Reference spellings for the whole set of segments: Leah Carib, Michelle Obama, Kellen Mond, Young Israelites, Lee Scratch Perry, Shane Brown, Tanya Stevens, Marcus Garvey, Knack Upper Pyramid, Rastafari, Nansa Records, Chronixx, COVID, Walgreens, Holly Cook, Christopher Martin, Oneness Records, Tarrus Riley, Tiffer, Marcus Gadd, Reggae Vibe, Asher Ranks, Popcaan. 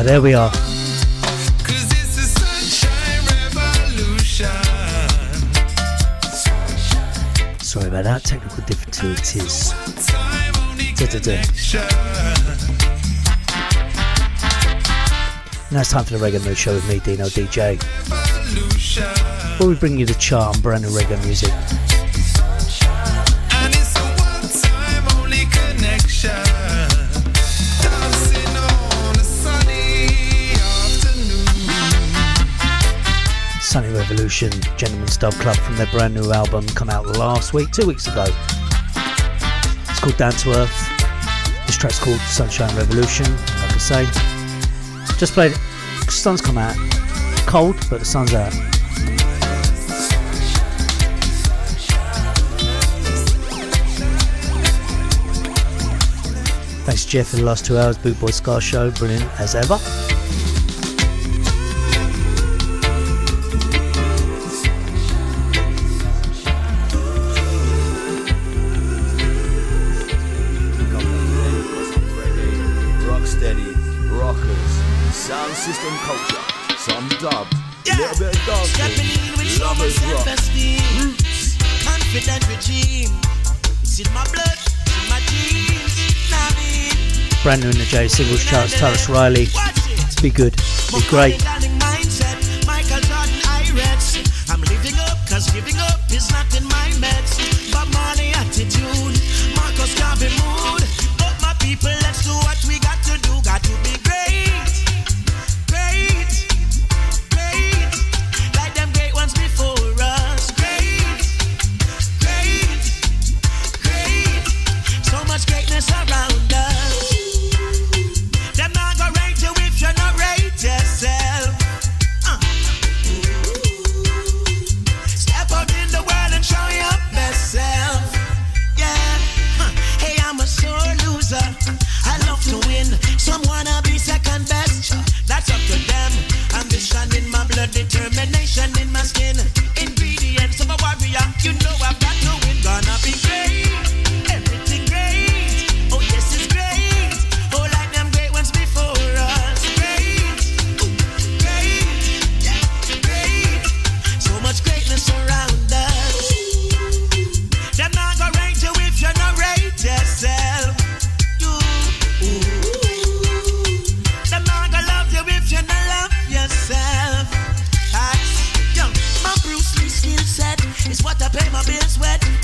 Ah, there we are. Sorry about that, technical difficulties. Now it's time for the Reggae Mood Show with me, Dino DJ. Where we bring you the charm, brand new reggae music. Sunny Revolution, Gentlemen's Dub Club, from their brand new album, come out last week, 2 weeks ago. It's called Down to Earth. This track's called Sunshine Revolution, like I say. Just played it. The sun's come out. Cold, but the sun's out. Thanks Jeff for the last 2 hours. Boot Boy Scar Show, brilliant as ever. System culture, some dub, little bit of dancing, lovers rock. Roots, confident regime, it's in my blood, it's in my genes. Brand new in the J singles charts, Tarrus Riley, Be Good, Be Great. Mindset, Michael Jordan, I read, I'm living up, cause giving up is not in my meds. Bob Marley attitude, Marcus Garvey mood, up my people, let's do what we got to do, got to be great. Around us, them not gonna rate you if you're not rate yourself. Step out in the world and show your best self. Yeah, hey, I'm a sore loser. I love to win. Some wanna be second best. That's up to them. Ambition in my blood, determination in my skin. Ingredients of a warrior. You know I've got to win. Gonna be great.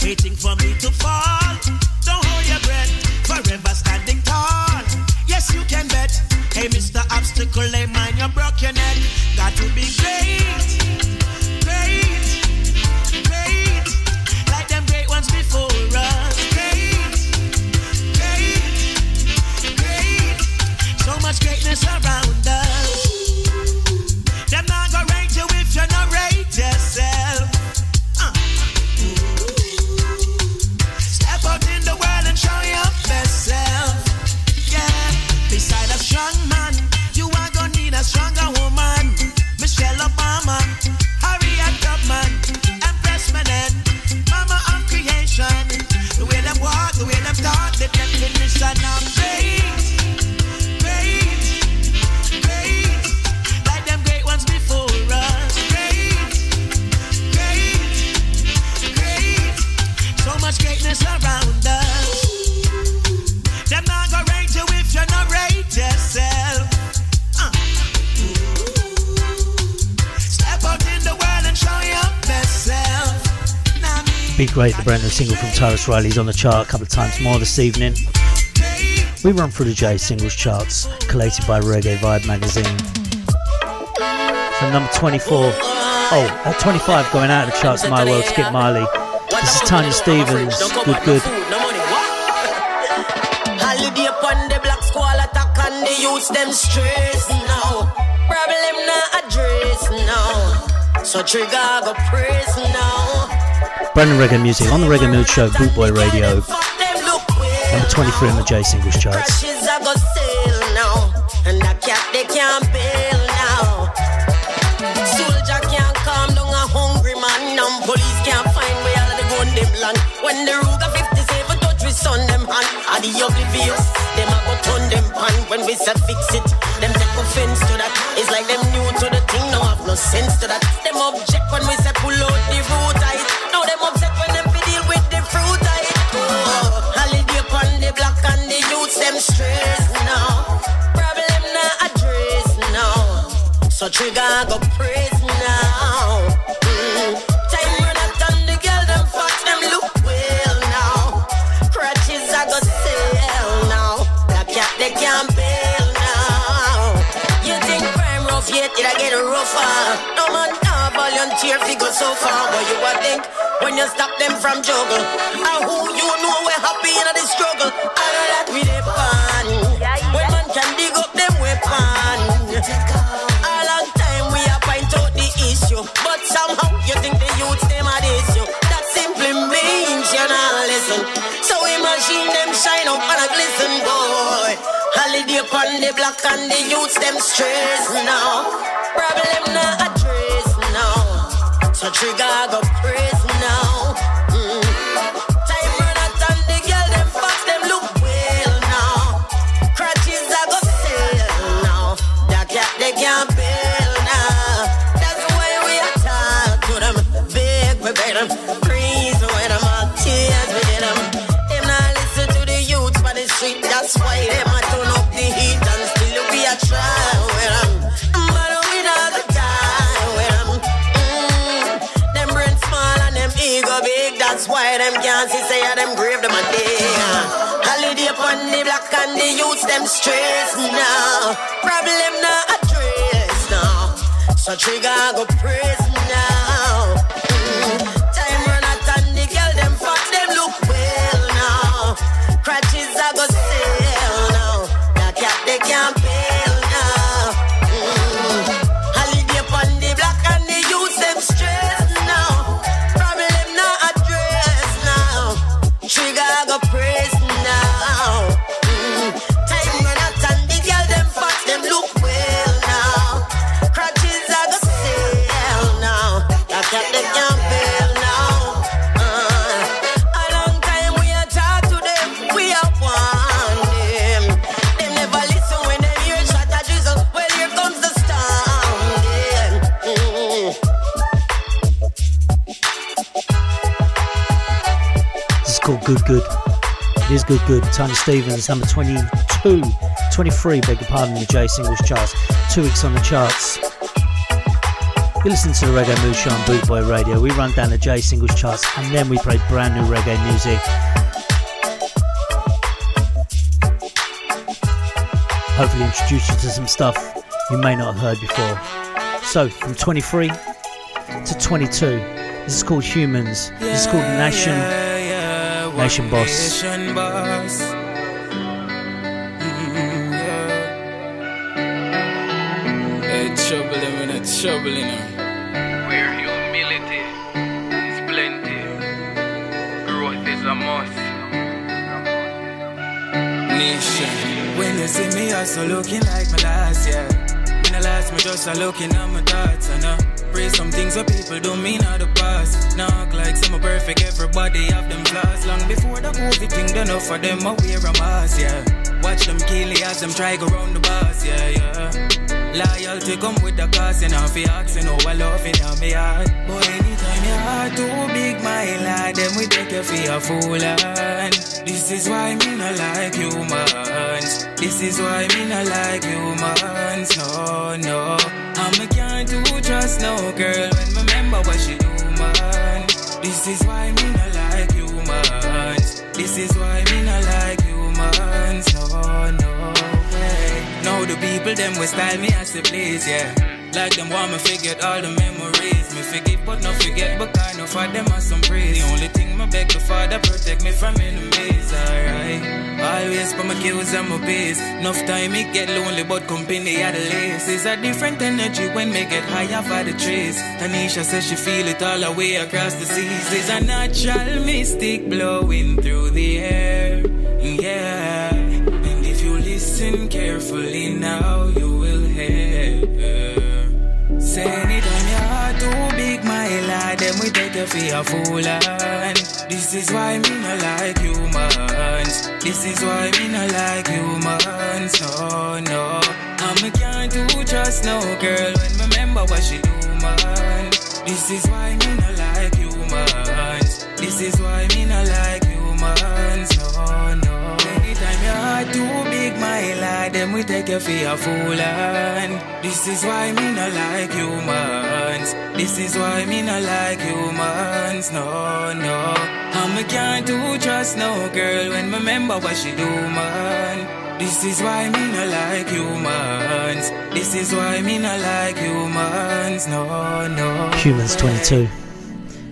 Waiting for me to fall. Don't hold your breath. Forever standing tall. Yes, you can bet. Hey, Mr. Obstacle, hey man, you broke your neck. Got to be great. Great. Great. Like them great ones before us. Great. Great. Great. So much greatness around us. Them not gonna rate you if you're not rate yourself. Show your best self, yeah. Beside a strong man, you are gonna need a stronger woman. Michelle Obama, Harriet Tubman, Empress Menon, Mama of creation. The way them walk, the way them talk, the definition of great, great, great. Like them great ones before us. Great, great, great. So much greatness around us. Be Great, the brand new single from Tarrus Riley's on the chart a couple of times more this evening. We run through the J singles charts, collated by Reggae Vibe magazine. From number 24, at 25 going out of the charts, my world, Skip Marley. This is Tanya Stevens, Good Good. Holiday upon the Black Squala attack and the youths them stress now. Problem not address now. So trigger a praise now. Brand new reggae music on the Reggae Mood Show, Boot Boy Radio. Number 23 in the J singles charts. And I can't bail now. Soldier can't calm down a hungry man. Now police can't find where all the gun them land. When the Ruger 50 save a touch with son them hand. Are the oblivious? Them a go turn them pan. When we say fix it, them say offense to that. It's like them new to the thing, no have no sense to that. Them object when we say pull out the root tight. Now them object when them be deal with the fruit tight. Holiday upon the block and the youths them stress now. Problem not address now. So trigger go praise now. Time run out on the girl, them fuck them look well now. Crutches I go sell now. That cat they can't bail now. You think crime rough yet, it'll get rougher. No man now volunteer fi go so far. But you a think when you stop them from juggle. And who you know we happy in the struggle. All of that we dey pan. When man can dig up them weapon. But somehow you think the youth them are this you. That simply means you're not listen. So imagine them shine up and a glisten boy. Holiday upon the block and the youths them stress now. Problem not address now. So trigger go praise now. Time run out and the girl them fuck them look well now. Crutches I go sell now. That cat they can't bail now. Please, when I'm all tears with them. Them not listen to the youths on the street. That's why them I turn up the heat and still we a try with them. But we not the time with them. Them brain small and them ego big. That's why them can't see say them grave them a day. Holiday upon the black and the youths them stress now. Problem not address now. So trigger go praise now. Time run out and the girl them fuck them look well now. Crutches I go sell now. That cat they can't bail now. Holiday upon the block and the youth them stress now. Problem not address now. Trigger I go praise now. Time run out and the girl them fuck them look well now. Crutches I go sell now. That cat they can't. Good. It is good. Tanya Stevens, number 23, beg your pardon, in the J Singles Charts. 2 weeks on the charts. You listen to the Reggae Mood Show on Boot Boy Radio. We run down the J Singles Charts and then we play brand new reggae music. Hopefully introduce you to some stuff you may not have heard before. So, from 23 to 22, this is called Humans. This is called Nation Boss. Hey, trouble them in a trouble, you know. Where humility is plenty, growth is a must. Nation. When you see me, I'm so looking like my last, yeah. When I last, me just a looking at my thoughts, I know. Pray some things where people don't mean how to pass. Knock like some are perfect, everybody have them flaws. Long before the COVID thing done up for them, I wear a mask, yeah. Watch them kill the ass, them try go round the bars, yeah. Loyalty come with the cost, and I'm fi asking how I love in my heart. But anytime your heart too big, my lad, then we take you for a fool. And this is why me not like humans. This is why me not like humans, no. I can't do trust no girl when remember what she do, man. This is why me not like humans. This is why me not like humans. No way. Now the people them will style me as they please, yeah. Like them want me forget all the memories. Me forgive but not forget, but kind of for them are some praise. The only thing my beg the Father protect me from enemies, alright. Always for my kills and my base. Enough time it get lonely but company at the least. It's a different energy when me get higher for the trees. Tanisha says she feel it all the way across the seas. It's a natural mystic blowing through the air, yeah. And if you listen carefully now you will hear. Say it on your heart too big, my lad, then we take you for a fool. And this is why me not like humans. This is why me not like humans, oh no. I And me can't do just no girl when me remember what she do, man. This is why me not like humans. This is why me not like humans. No, no. Anytime your heart too big, my lad, then we take you for a fool. And this is why me not like humans. This is why me not like humans. No, no. And me can't do just no girl when me remember what she do, man. This is why me not like humans. This is why me not like humans. No, no. Humans 22.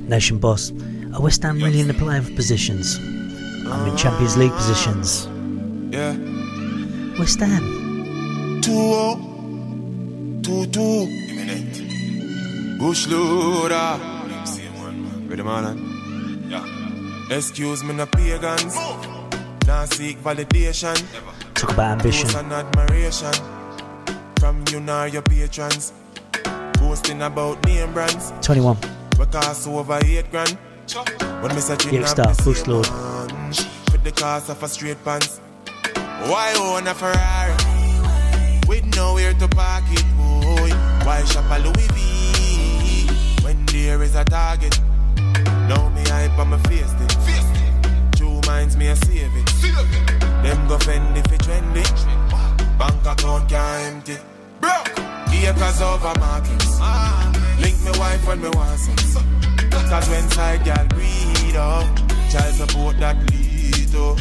Nation Boss. Are West Ham really in the playoff positions? I'm in Champions League positions. Yeah. West Ham. 2-0. 2-2. Imminent. Bush Luda. Ready, man? Yeah. Excuse me, no pagans. Don't seek validation. Never. Talk about ambition. And admiration from you nor your patrons. Posting about name brands. 21. We cost over 8 grand. When Mr. Jim Star, Bush Lord. With the cost of a straight pants. Why own a Ferrari? With nowhere to park it, boy. Why shop a Louis V? When there is a target. Now me hype on my face. Two minds me a save it. Them go fend if it's trendy. Bank account can't empty. Broke! Acres over markets. Link me wife when me want some. Cause when side y'all breed up, child support that lead up.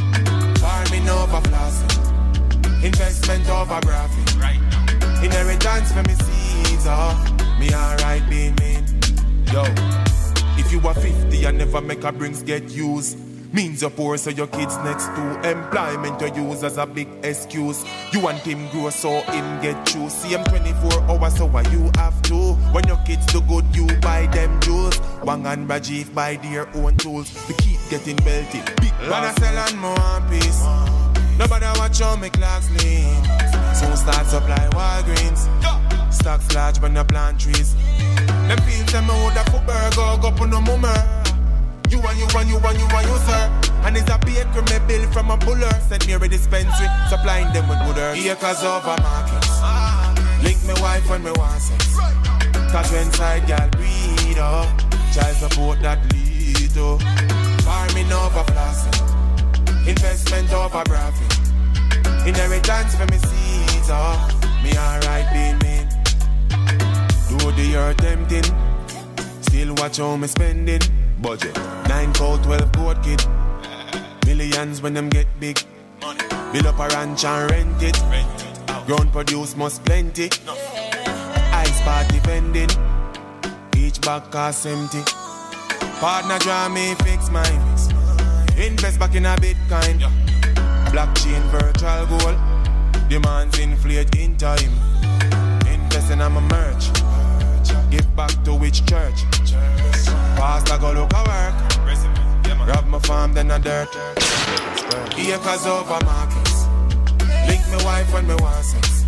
Farming over flossing. Investment over graphic. Inheritance for me seeds up. Me alright being mean. Yo, if you are 50 and never make a brings get used. Means you're poor, so your kids next to employment you use as a big excuse. You want him grow, so him get you. See him 24 hours, so why you have to? When your kids do good, you buy them jewels. Wang and Rajiv buy their own tools. We keep getting melted. Wanna sell on more piece. Nobody watch on me clocks lean. So start supply Walgreens. Stocks large, but no plant trees. Them fields, them hold a foot burger, go put no mummer. You and you and you and you and you, sir. And it's a bakery, me bill from a buller. Send me a dispensary, supplying them with wooders. Acres over markets. Link me wife when me want sex. Cause when side y'all breed up, child support that lead up. Farming over flossing. Investment over graphic. Inheritance for me seeds up. Me alright being mean. Do the earth tempting. Still watch how me spending. Budget 9 cold 12 court kid. Millions when them get big. Money. Build up a ranch and rent it. Ground produce must plenty. No. Ice party vending. Each bag costs empty. Partner draw me fix mine. Invest back in a Bitcoin. Yeah. Blockchain virtual gold. Demands inflate in time. Invest in a merch. Give back to which church? Pastor go look a work. Rob my farm then a dirt. Acres over markets. Link me wife when me want sex.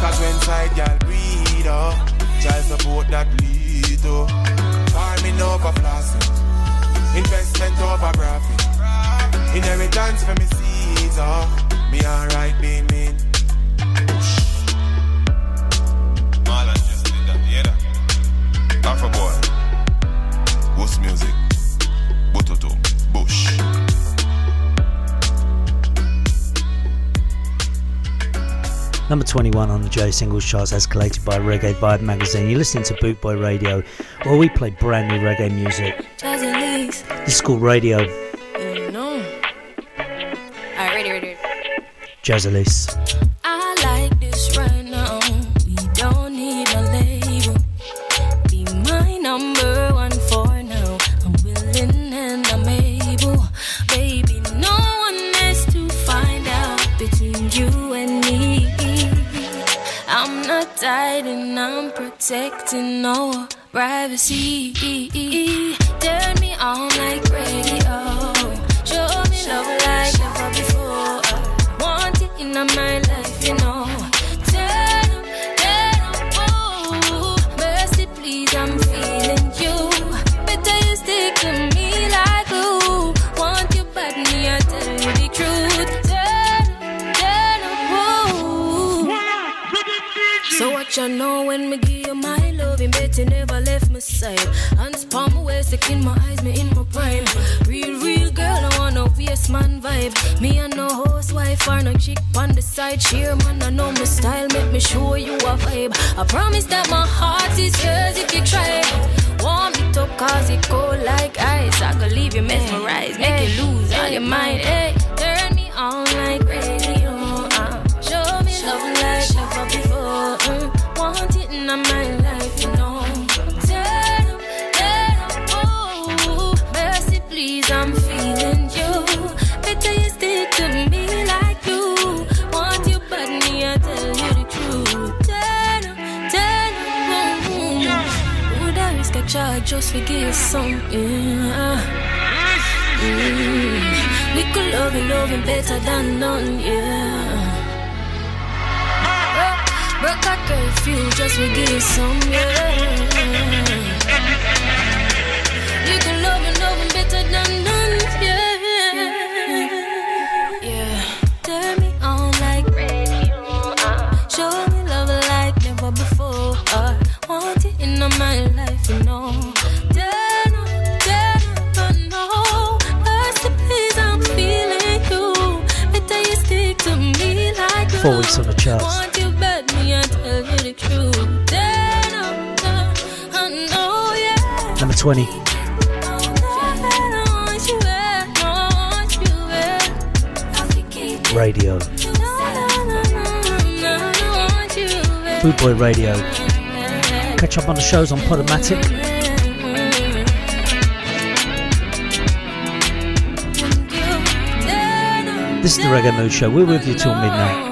Cause when side y'all breed up, child support that lead up. Farming over flossing. Investment over graphic. Inheritance for me seeds up. Me alright being mean. Marlon just did that, yeah that. Alpha boy, Ghost Music, Bototo, Bush. Number 21 on the J Singles Charts as collated by Reggae Vibe magazine. You're listening to Boot Boy Radio, where we play brand new reggae music. This is called Radio. No. Alright, ready. Jazz-a-lease. And I'm protecting no privacy. Turn me on like radio. Show me love like never before. Want it in my life, you know. Turn on, mercy, please, I'm feeling you. Better you stick to me like glue. Want you back me, I tell you the truth. Turn on, Classic in my eyes, me in my prime. Real, real girl, I wanna waste man vibe. Me and no housewife or no chick on the side. Cheer man, I know my style, make me show you a vibe. I promise that my heart is yours if you try. Warm it up cause it cold like ice. I could leave you mesmerized, make you lose all your mind. Hey, turn me on like radio. Show me love like never before. Want it in my life, you know. I'm feeling you. Better you stick to me like you. Want you, but me, I tell you the truth. Tell them. Yeah. Would I risk a charge just to give you something? We could love you, loving better than none, yeah. Broke a curfew just to give you something, yeah. You can love me, loving better than none, yeah. Yeah. Turn me on like radio. Show me love like never before. Want it in my life, you know. Turn up, first please, I'm feeling you. Better you stick to me like you. 4 weeks on the chart. Want you, but me, I tell you the truth. Turn up, I know, yeah. Number 20. Radio. Boot Boy Radio. Catch up on the shows on Podomatic. This is the Reggae Mood Show. We're with you till midnight.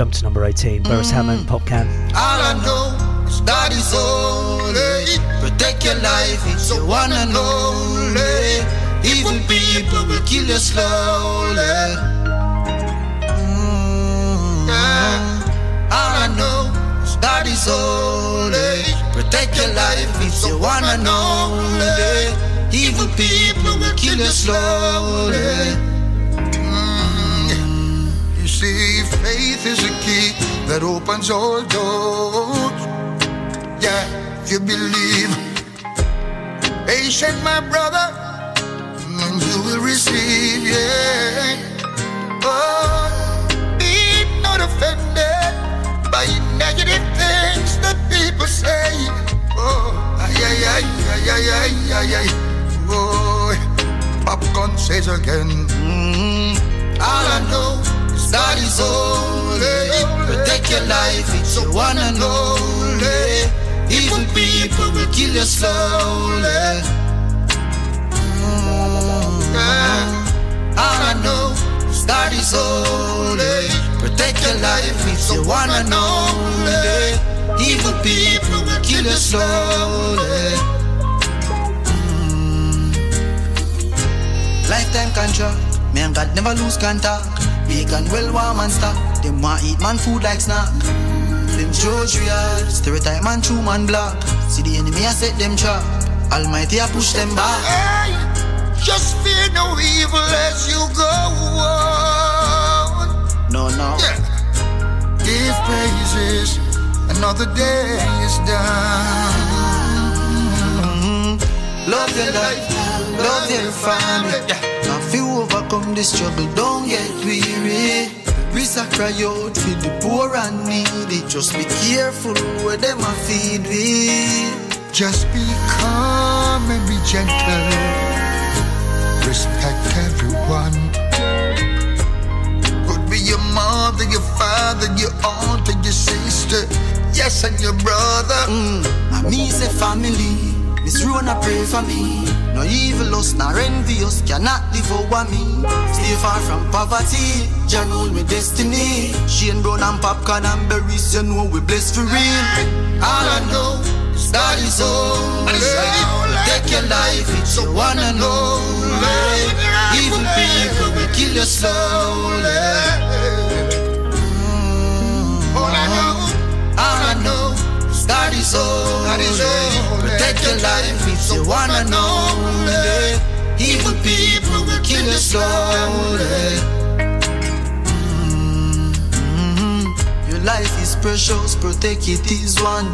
Jump to number 18, Burris Hammond, Popcaan. All I know is that it's only protect your life, it's the one and only. Even people will kill you slowly. Yeah. All I know is that it's only protect your life, it's the one and only. Even people will kill you slowly. See, faith is a key that opens all doors. Yeah, if you believe, patient, my brother, and you will receive, yeah. Oh, be not offended by negative things that people say. Oh, ay, ay, ay, ay, ay, ay, ay. Oh, Popcaan says again, all I know, that is only protect your life, it's the one and only. Even people will kill you slowly. Yeah. All I know is that is only protect your life, it's the one and only. Even people will kill you slowly. Lifetime contract, me and God never lose contact. Big and well warm and stuff. Them want eat man food like snack. Them show triad, stereotype man true man black. See the enemy I set them trap. Almighty I push them back. Hey, just fear no evil as you go on. No. Yeah. Give praises, another day is done. Love your life, love your family. Yeah. If you overcome this struggle, don't get weary. We cry out for the poor and needy. Just be careful where them are feed we. Just be calm and be gentle. Respect everyone. Could be your mother, your father, your aunt and your sister. Yes, and your brother. And me say family. Miss Rona pray for me. No evil us, nor envious cannot live over me. Stay far from poverty, Jah rule my destiny. Shane Brown and Popcaan and Berries, you know we blessed for real. All I know is that it's only take your life, it's the one and only. Even people will kill you slowly. All I know that is all. Protect your life, it's the one and only. Evil people will in the soul. Your life is precious, protect it is one.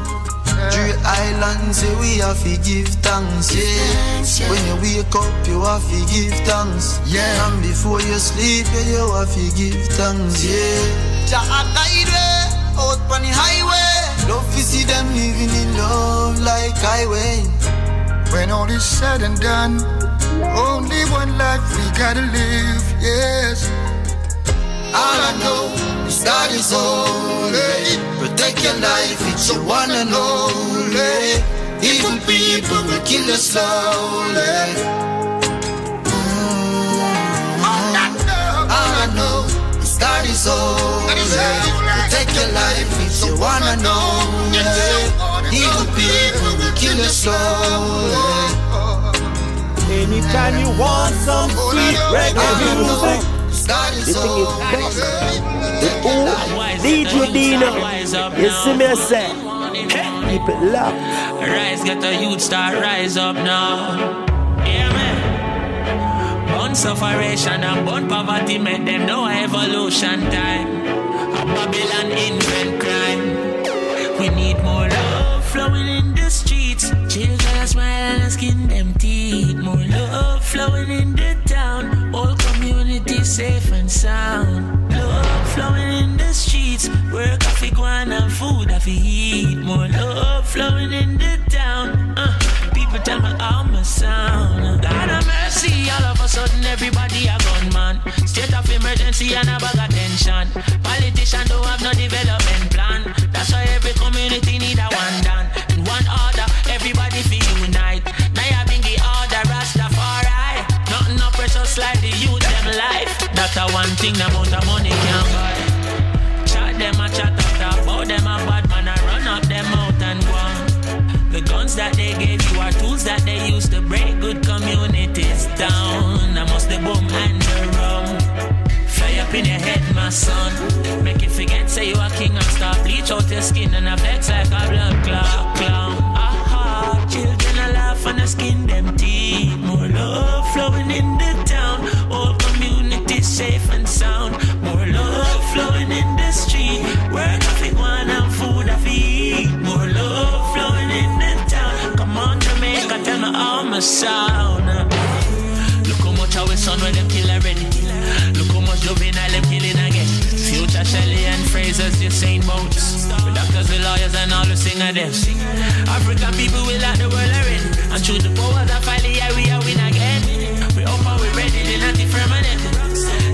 Three islands, say we have to give thanks. Yeah. When you wake up, you have to give thanks. Yeah. And before you sleep, you have to give thanks. Yeah. Jah a guide way, out on the highway. Love to see them living in love like highway. When all is said and done, only one life we gotta live. Yes. All I know is that it's holy. Protect your life, it's your one and only. Evil people will kill us slowly. All I know is that it's holy. Protect your life, it's your one and only. Evil people will kill us slowly. Anytime you want some sweet reggae music, this thing is back. DJ Dino, you see me say, keep it locked. Rise, get the youth star, rise up now. Yeah, man. Bun sufferation and bun poverty make them no evolution time. A Babylon infant crime. We need more love flowing in the streets. Children smile and skin them teeth. More love flowing in the town. All community safe and sound. Love flowing in the streets. Work off the ground and food off the heat. More love flowing in the town. People tell me how my sound. God have mercy, all of a sudden everybody a gunman. State of emergency and a bag of tension. Politicians don't have no development plan. That's why every community need a one done. In one order, everybody feel unite. Now you bring the order, Rastafari. Nothing no precious like the youth them life. That's a one thing about the money can't buy. Chat them a chat after, bow them a bad man. I run up them out and go on. The guns that they gave you are tools that they used to break good communities down. I must the boom and the rum. Fly up in your head, my son. Make you forget, say you a king and star. Bleach out your skin and a vex like a blood clot clown. Aha, children a laugh and a skin them teeth. More love flowing in the town. All community safe and sound. More love flowing in the street. Work off it one and food off eat. More love flowing in the town. Come on Jamaica, tell me how my sound. Look how much our son when them kill already. Look how much juvenile them killing again. Future Shelley and Fraser's just saying boats. The doctors, the lawyers and all the singer them. African people will like the world already. And through the powers that fight, yeah, we are win again. We up and we ready, they're not permanent.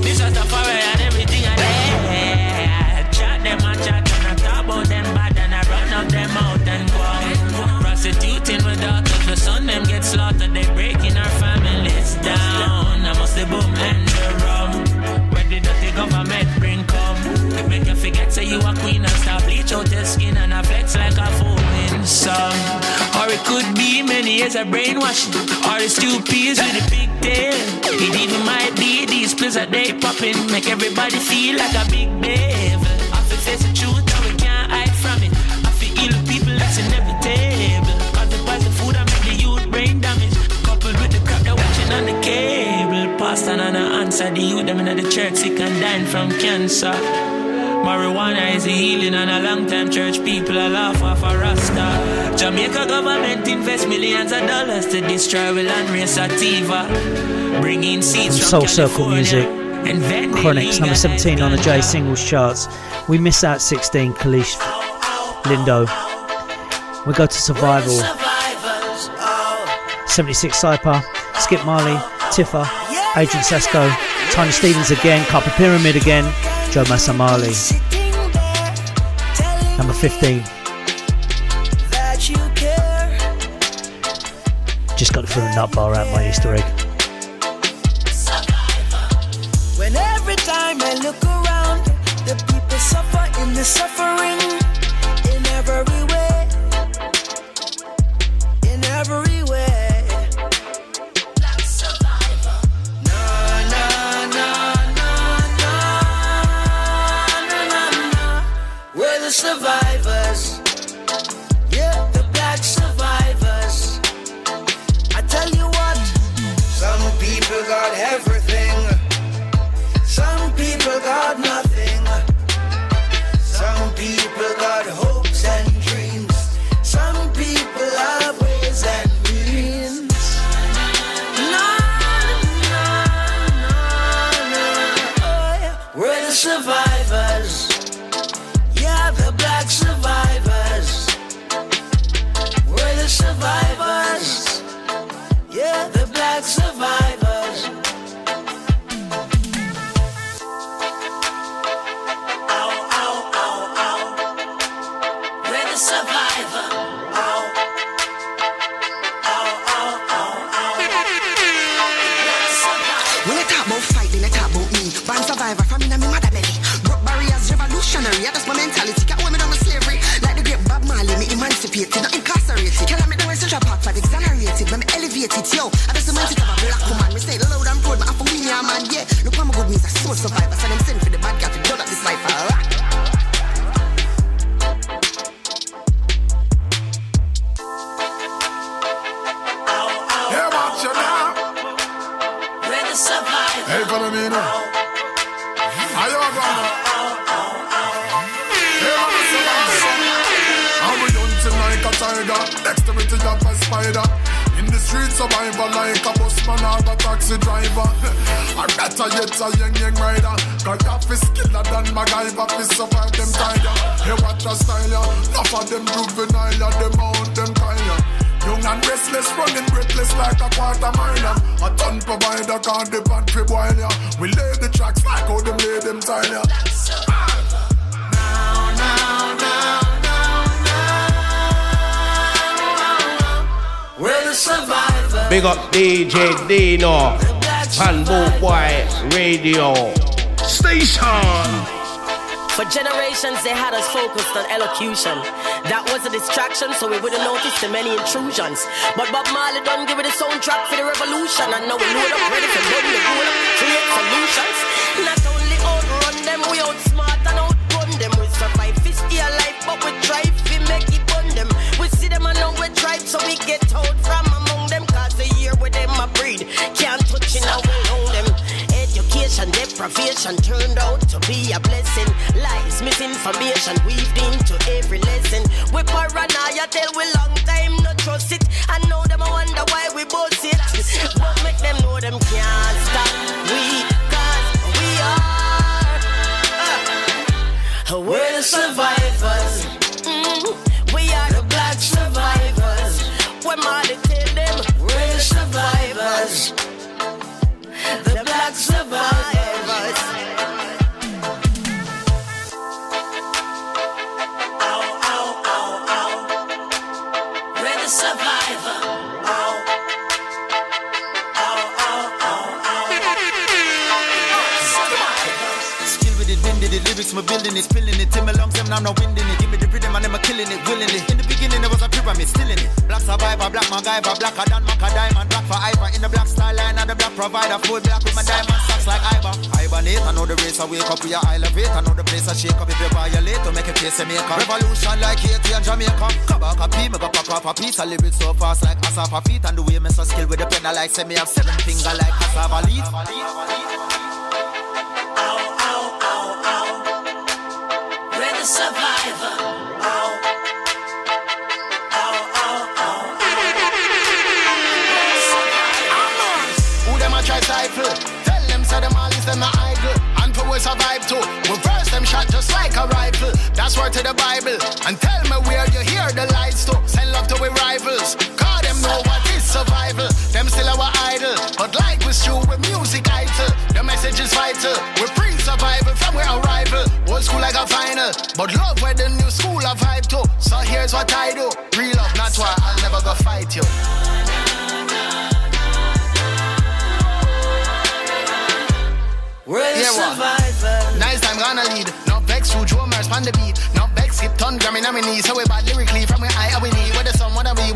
This was the fire and everything I did. Chat them and chat and I talk about them bad and I run out them out and go out. Prostituting with daughters, the son them get slaughtered. They breaking our families down. I must the boom and the rum. Where the dirty government bring come. Make you forget say you a queen and start bleach out your skin and a flex like a fool in some. Or it could be many years of brainwashing. Or it's two peas with a pigtail. It even might be these pills that they popping. Make everybody feel like a big babe. I feel face the truth and we can't hide from it. I feel ill people that's in every table. Cause the food that make the youth brain damage. Coupled with the crap they're watching on the cable. Pastor and an answer, the youth them in the church sick and dying from cancer. Marijuana is a healing and a long time church people are laugh off a rasta. Jamaica government invest millions of dollars to destroy will and race sativa. Bring in seeds from Soul Circle Music. Chronixx number 17 on the J singles charts. We miss out 16, Kalish Lindo. We go to Survival. 76 Cypher, Skip Marley, Tiffer, Adrian Sasko, Tanya Stevens again, Copper Pyramid again, Jo Mersa Marley. Number 15. Just got to throw a nut bar out my Easter egg. When every time I look around, the people suffer in the suffering, in every way. Every way. Black survivor. No, no, no, no, no, no, no, no. We're the survivors. Yeah, the black survivors. I tell you what, some people got everything. survivors. Yeah, the black survivors. We're the survivors. Yeah, the black survivors. Ow, ow, ow, ow. We're the survivors. Survivor from in a mother belly. Broke barriers, revolutionary. That's my mentality. Can't hold me down with slavery. Like the great Bob Marley, me emancipated, not incarcerated. Can't let me down with Central Park, but exonerated. But me elevated, yo. I just romantic of a black woman. Me say loud and proud, me have a winner, man, yeah. Look how my good means, a soul survivor. So them send for the bad guy to blood up this life, alright. In the streets survivor like a busman or a taxi driver. I better yet a yang rider. Got a fist killer than MacGyver. Fist survive them tiger. Hey, watch your style, yeah. Enough of them juvenile, yeah. Them out, them tire. Young and restless, running breathless like a quarter mile. A ton provider, can't the pantry boil, yeah. We lay the tracks like how them lay them tile, yeah. Now. Big up DJ Dino and Boot Boy Radio Station. For generations they had us focused on elocution. That was a distraction so we wouldn't notice the many intrusions. But Bob Marley done give it a soundtrack for the revolution. And now we load up, ready for them to roll up, create solutions. Not only outrun them, we outsmart and outgun them. We survive this year life but we thrive, we make it on them. We see them and now we drive, so we get out from among them. Cause the year with them I breed, can't touch it, now we know them. Education, deprivation turned out to be a blessing. Lies, misinformation weaved into every lesson. We paranoia till we long time not trust it. I know them, I wonder why we both sit. But make them know them can't stop we, cause we are we're the survivors. We are the black survivors. We're mighty to them. We're the survivors. The black survivors. Ow, ow, ow, ow. We're the survivor. Ow. Ow, ow, ow, ow. Skill with it, bending the lyrics, my building is spilling it. Timber long time, now I'm not winding it. Give me the rhythm and I'm killing it willingly. In the beginning there was a pyramid, still in it. Black survivor, black MacGyver, blacker than Macadamia, black for Iver. In the black style line and the black provider, full black with my diamond socks like Iver. Hibernate, I know the race, I wake up, we are elevate. I know the place I shake up if you violate, to make a case I make a revolution like Haiti and Jamaica. Kabaka P, me go pack off a piece, I lyrics so fast like Asaf a feet. And the way me so skill with the pen, I like say me have seven finger like cassava leaf. The survivor. Ow. Ow, ow, ow, ow. Who them a try stifle? Tell them say them all is them a idol. And to we survive too. Reverse them shot just like a rifle. That's word to the Bible. And tell me where you hear the lights to. Send love to we rivals. Cause them know what is survival. Them still our idol. But like with you with music idol. The message is vital. We bring survival from where arrival. Old school like a final, but love where the new school I vibe to. So here's what I do, real love, not why I'll never go fight you. We're the survivors. Nice time gonna lead. No vex through Jo Mersa on the beat. No vex skip ton gramming on my knees. So we bad lyrically from where I we need. Where the sun wanna be,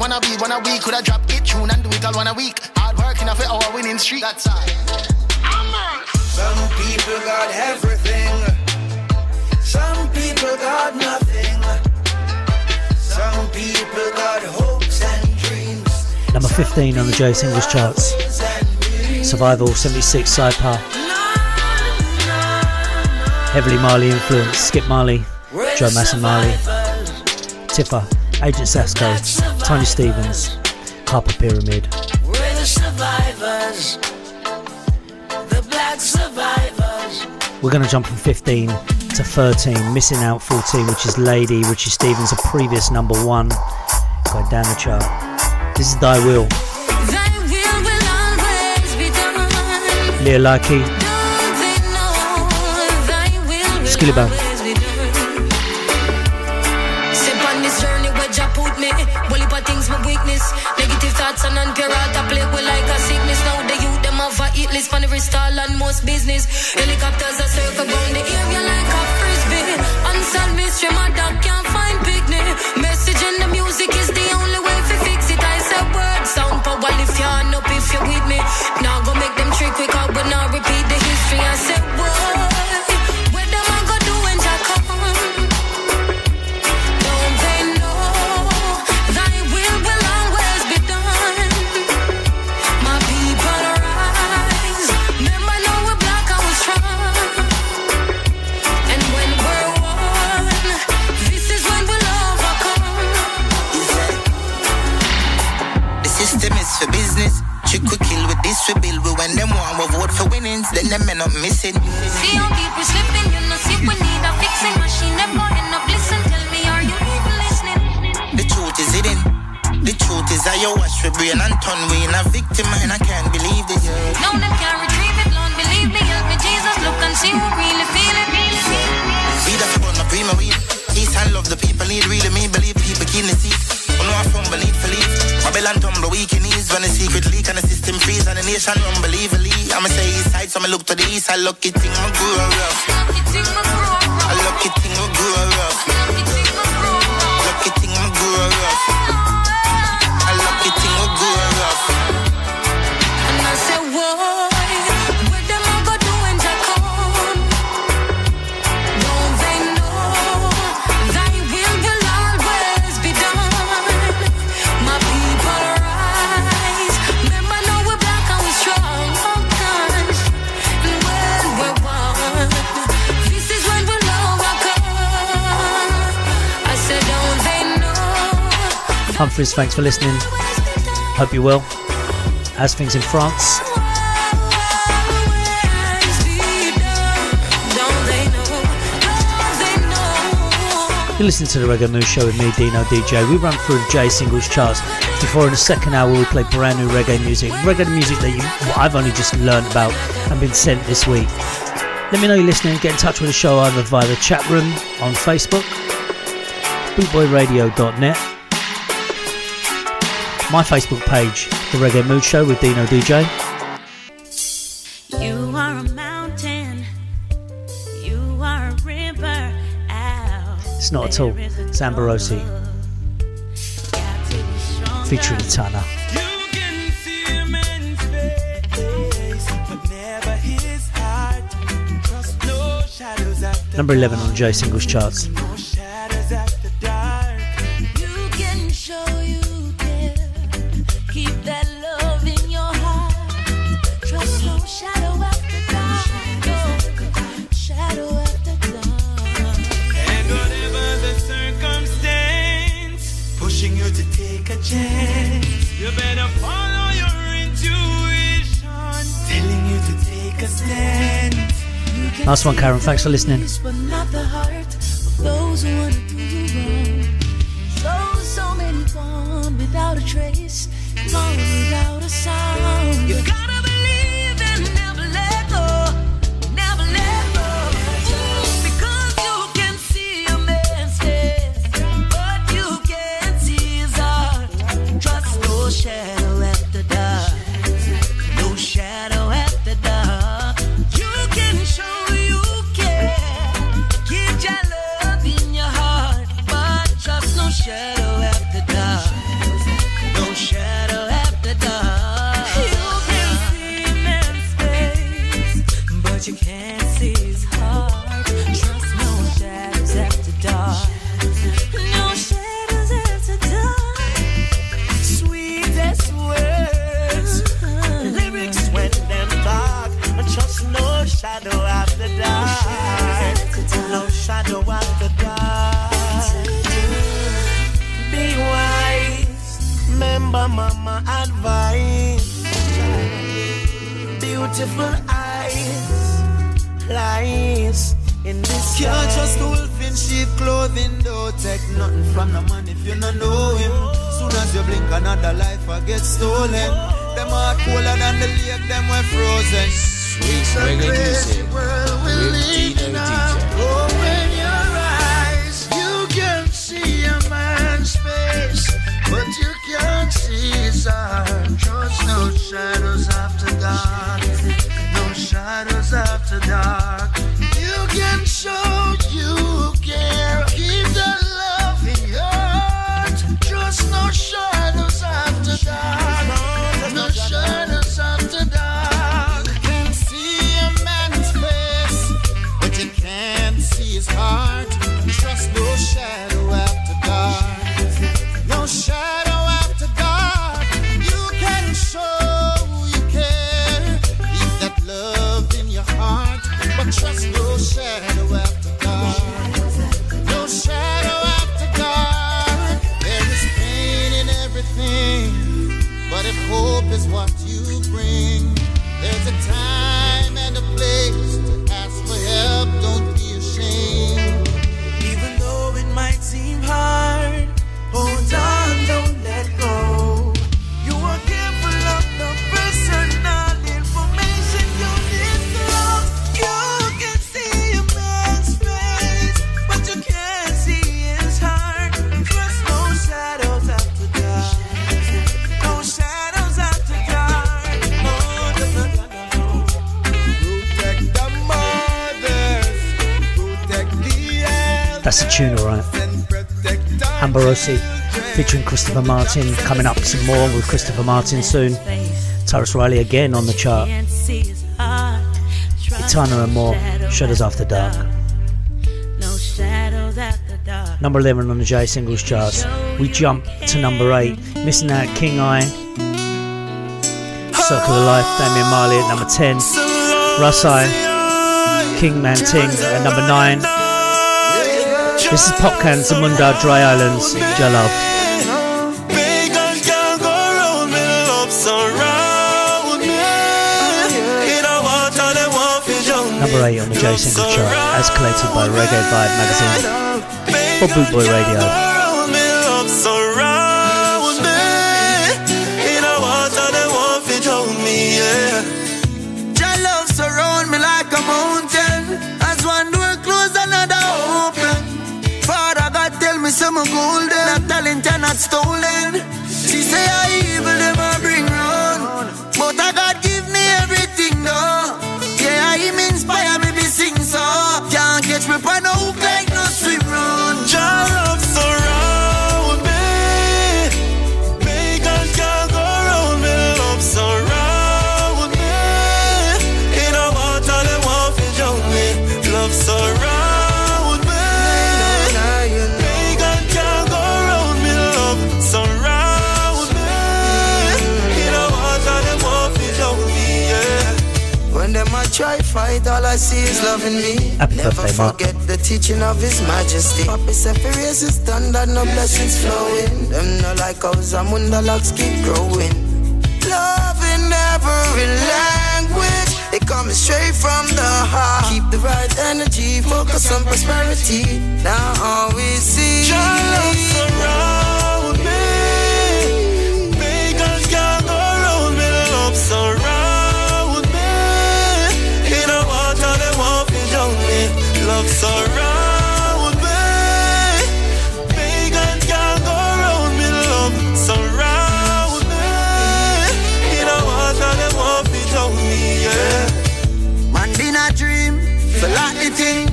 coulda dropped it tune and do it all one a week. Hard work enough for our winning streak. That's all. Some people got everything. Some people got nothing. Some people got hopes and dreams. Number 15 on the J Singles charts. Survival 76 Saipa. Heavily Marley influence. Skip Marley, Jo Mersa Marley, Tiffer, Agent Sasko, Tanya Stevens, Copper Pyramid. We're the survivors. The black survivors. We're going to jump from 15 to 13, missing out 14, which is Lady, Richie Stevens, a previous number one. Going down the chart. This is Thy Will. Thy will always be done. Leah Likey. Skilliban. And pirata play with like a sickness. Now the youth them have a hit list for every stall and most business. Helicopters are circle round the area like a frisbee. Unsolved mystery, my dog can't find picnic. Message in the music is the only way to fix it. I said word sound power if you hand up if you're with me. Now go make them trick quick up but now repeat the history. I said word. We build, we when them want, we vote for winnings, then them men up missing. See how people slipping, you know, see we need a fixing machine, them going up, listen, tell me, are you even listening? The truth is hidden, the truth is that you wash your brain and turn we in a victim, and I can't believe this. No, them can't retrieve it, Lord, believe me, help me, Jesus, look and see who really feel it. We that's on my prima weed, peace and love the people need, really me, believe people keep the seat. No, I found belief for leave. Babylon tumble weak in ease when the secret leak and the system freeze and the nation unbelievably. I'ma say east side, so I look to the east. I lucky thing I grew up. I lucky thing I grew up. Lucky thing I grew up. I lucky thing I grew up. And I said, whoa. Humphreys, thanks for listening. Hope you're well. As things in France. You're listening to the Reggae Mood Show with me, Dino DJ. We run through the J singles charts. Before in the second hour, we play brand new reggae music. Reggae music that I've only just learned about and been sent this week. Let me know you're listening. Get in touch with the show either via the chat room on Facebook, bootboyradio.net, my Facebook page, The Reggae Mood Show with Dino DJ. You are a mountain, you are a river out. It's not at all. Zambarosi featuring Tana. Number 11 on J Singles Charts. You better follow your intuition, telling you to take a stand. Last one, Karen, thanks for listening. So many gone without a trace, gone without a sound. You gotta believe and never let go, never let go. Shadow at the dark, no shadow at the dark. You can show you care, keep your love in your heart, but just no shadow at the dark, no shadow at the dark. You can see man's face, but you can't see his heart. Trust no shadows at the dark, no shadows at the dark. No shadow after dark. No shadow after dark. Be wise. Remember mama advice. Beautiful eyes. Light. place in this can't life. Trust the wolf in sheep clothing, though. Take nothing from the man if you don't know him. Soon as you blink, another life will get stolen. Them are cooler than the lake, them were frozen. Sweet reggae music with Dino DJ. But you can't see his heart. Trust no shadows after dark. No shadows after dark. You can show you care. Keep the love in your heart. Trust no shadows after dark. No shadows after dark. You can see a man's face, but you can't see his heart. Trust no shadow after dark. Shadow after dark, you can show you care. Keep that love in your heart, but trust no shadow after dark. No shadow after dark. There is pain in everything, but if hope is what you bring, there's a time and a place to ask for help. Don't be ashamed, even though it might seem hard. Hold on, don't let go. You are careful of the personal information you disclose. You can see a man's face, but you can't see his heart. Trust no shadows after dark. No shadows after dark. No. Protect the mothers. Protect the elders. That's a tune, all right. Amberosi featuring Christopher Martin. Coming up some more with Christopher Martin soon. Tarrus Riley again on the chart. Itana and more, Shadows After Dark. Number 11 on the J Singles Charts. We jump to number 8. Missing out King Eye, Circle of Life, Damian Marley at number 10. Rasai, King Man Ting at number 9. This is Popcaan, Zamunda, Dry Islands, Jalab. Pagan can't go round me, love surround me. In a water they want to jump. Number 8 on the J Single Chart, as collated by Reggae Vibe magazine or Boot Boy Radio. Love surround me. In a water they want to jump me, yeah. Jalab surround me like a mountain. As one door close, another open. Father God tell me some golden, not talent and not stolen. She say I evil them I bring round, but I God give me everything though. Yeah, him inspire me be sing so. Can't catch me by no hook like no swim round. Jah love surround me, Pagan can't go round me, love surround me. In a water they want to jump me, love surround. Try fight, all I see is loving me. Happy never birthday, forget Mark. The teaching of His Majesty. Papa said for raise His standard, no blessings flowing. Them no like how Zamunda locks keep growing. Love in every language, it comes straight from the heart. Keep the right energy, focus on prosperity. Now all we see. Love surround me. Pagans can't go round me. Love surround. Love surround me. Pagans can't go round me. Love surround me. In a water they won't be down me, yeah. Man in a dream, feel like the thing.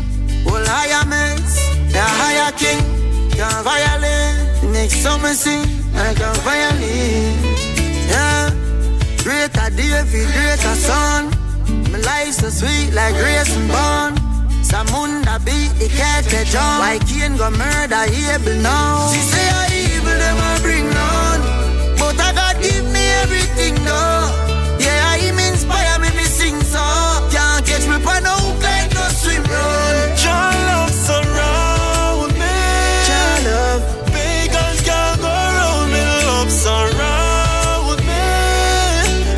All higher mess, the higher king. Can't violate, next summer sing. I can't violate, yeah. Greater David, greater son. My life so sweet like grace and bond. Zamunda beat the cat that jump. Why can't go murder evil now? She say I evil them I bring none, but I God give me everything though. Yeah, Him inspire me to sing so. Can't catch me by no hook like no swim run. Jah love surround me. Jah love. Pagans can't go round me. Love surround me.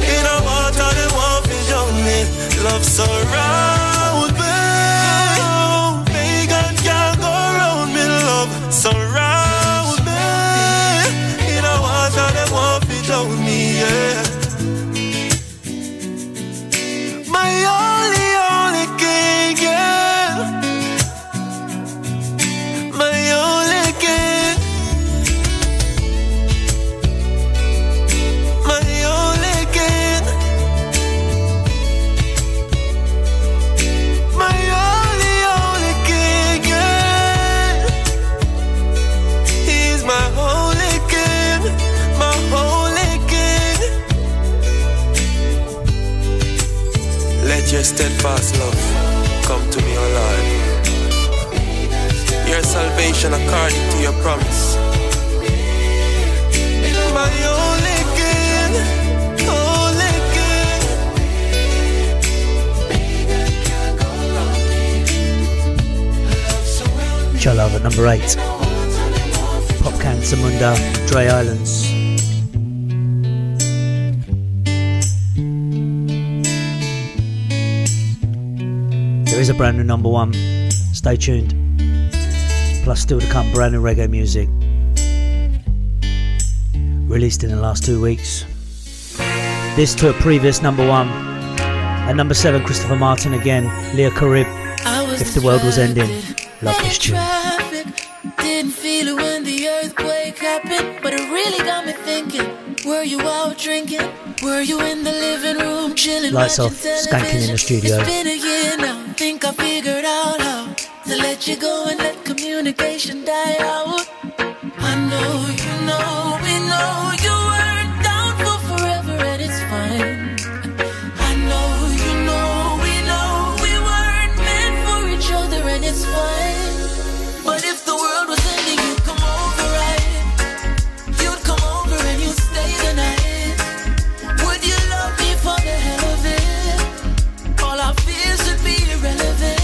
In a water they want to drown me. Love surround me. come to me, O Lord. Your salvation according to your promise. My only king, only king. Chalav at number 8. Popcaan, Samunda, Dre Islands. There is a brand new number 1. Stay tuned. Plus still to come brand new reggae music. Released in the last 2 weeks. This to a previous number 1. At number 7, Christopher Martin again, Leah Carib, If the World Was Ending. Love this tune. Didn't feel it when the earthquake happened, but it really got me thinking. Were you out drinking? Were you in the living room chilling? Lights off, skanking in the studio. It's been a year now. Think I figured out how to let you go and let communication die out. I know, you know, we know you weren't down for forever and it's fine. I know, you know we weren't meant for each other and it's fine. But if the world was ending, you'd come over, right? You'd come over and you'd stay the night. Would you love me for the hell of it? All our fears would be irrelevant.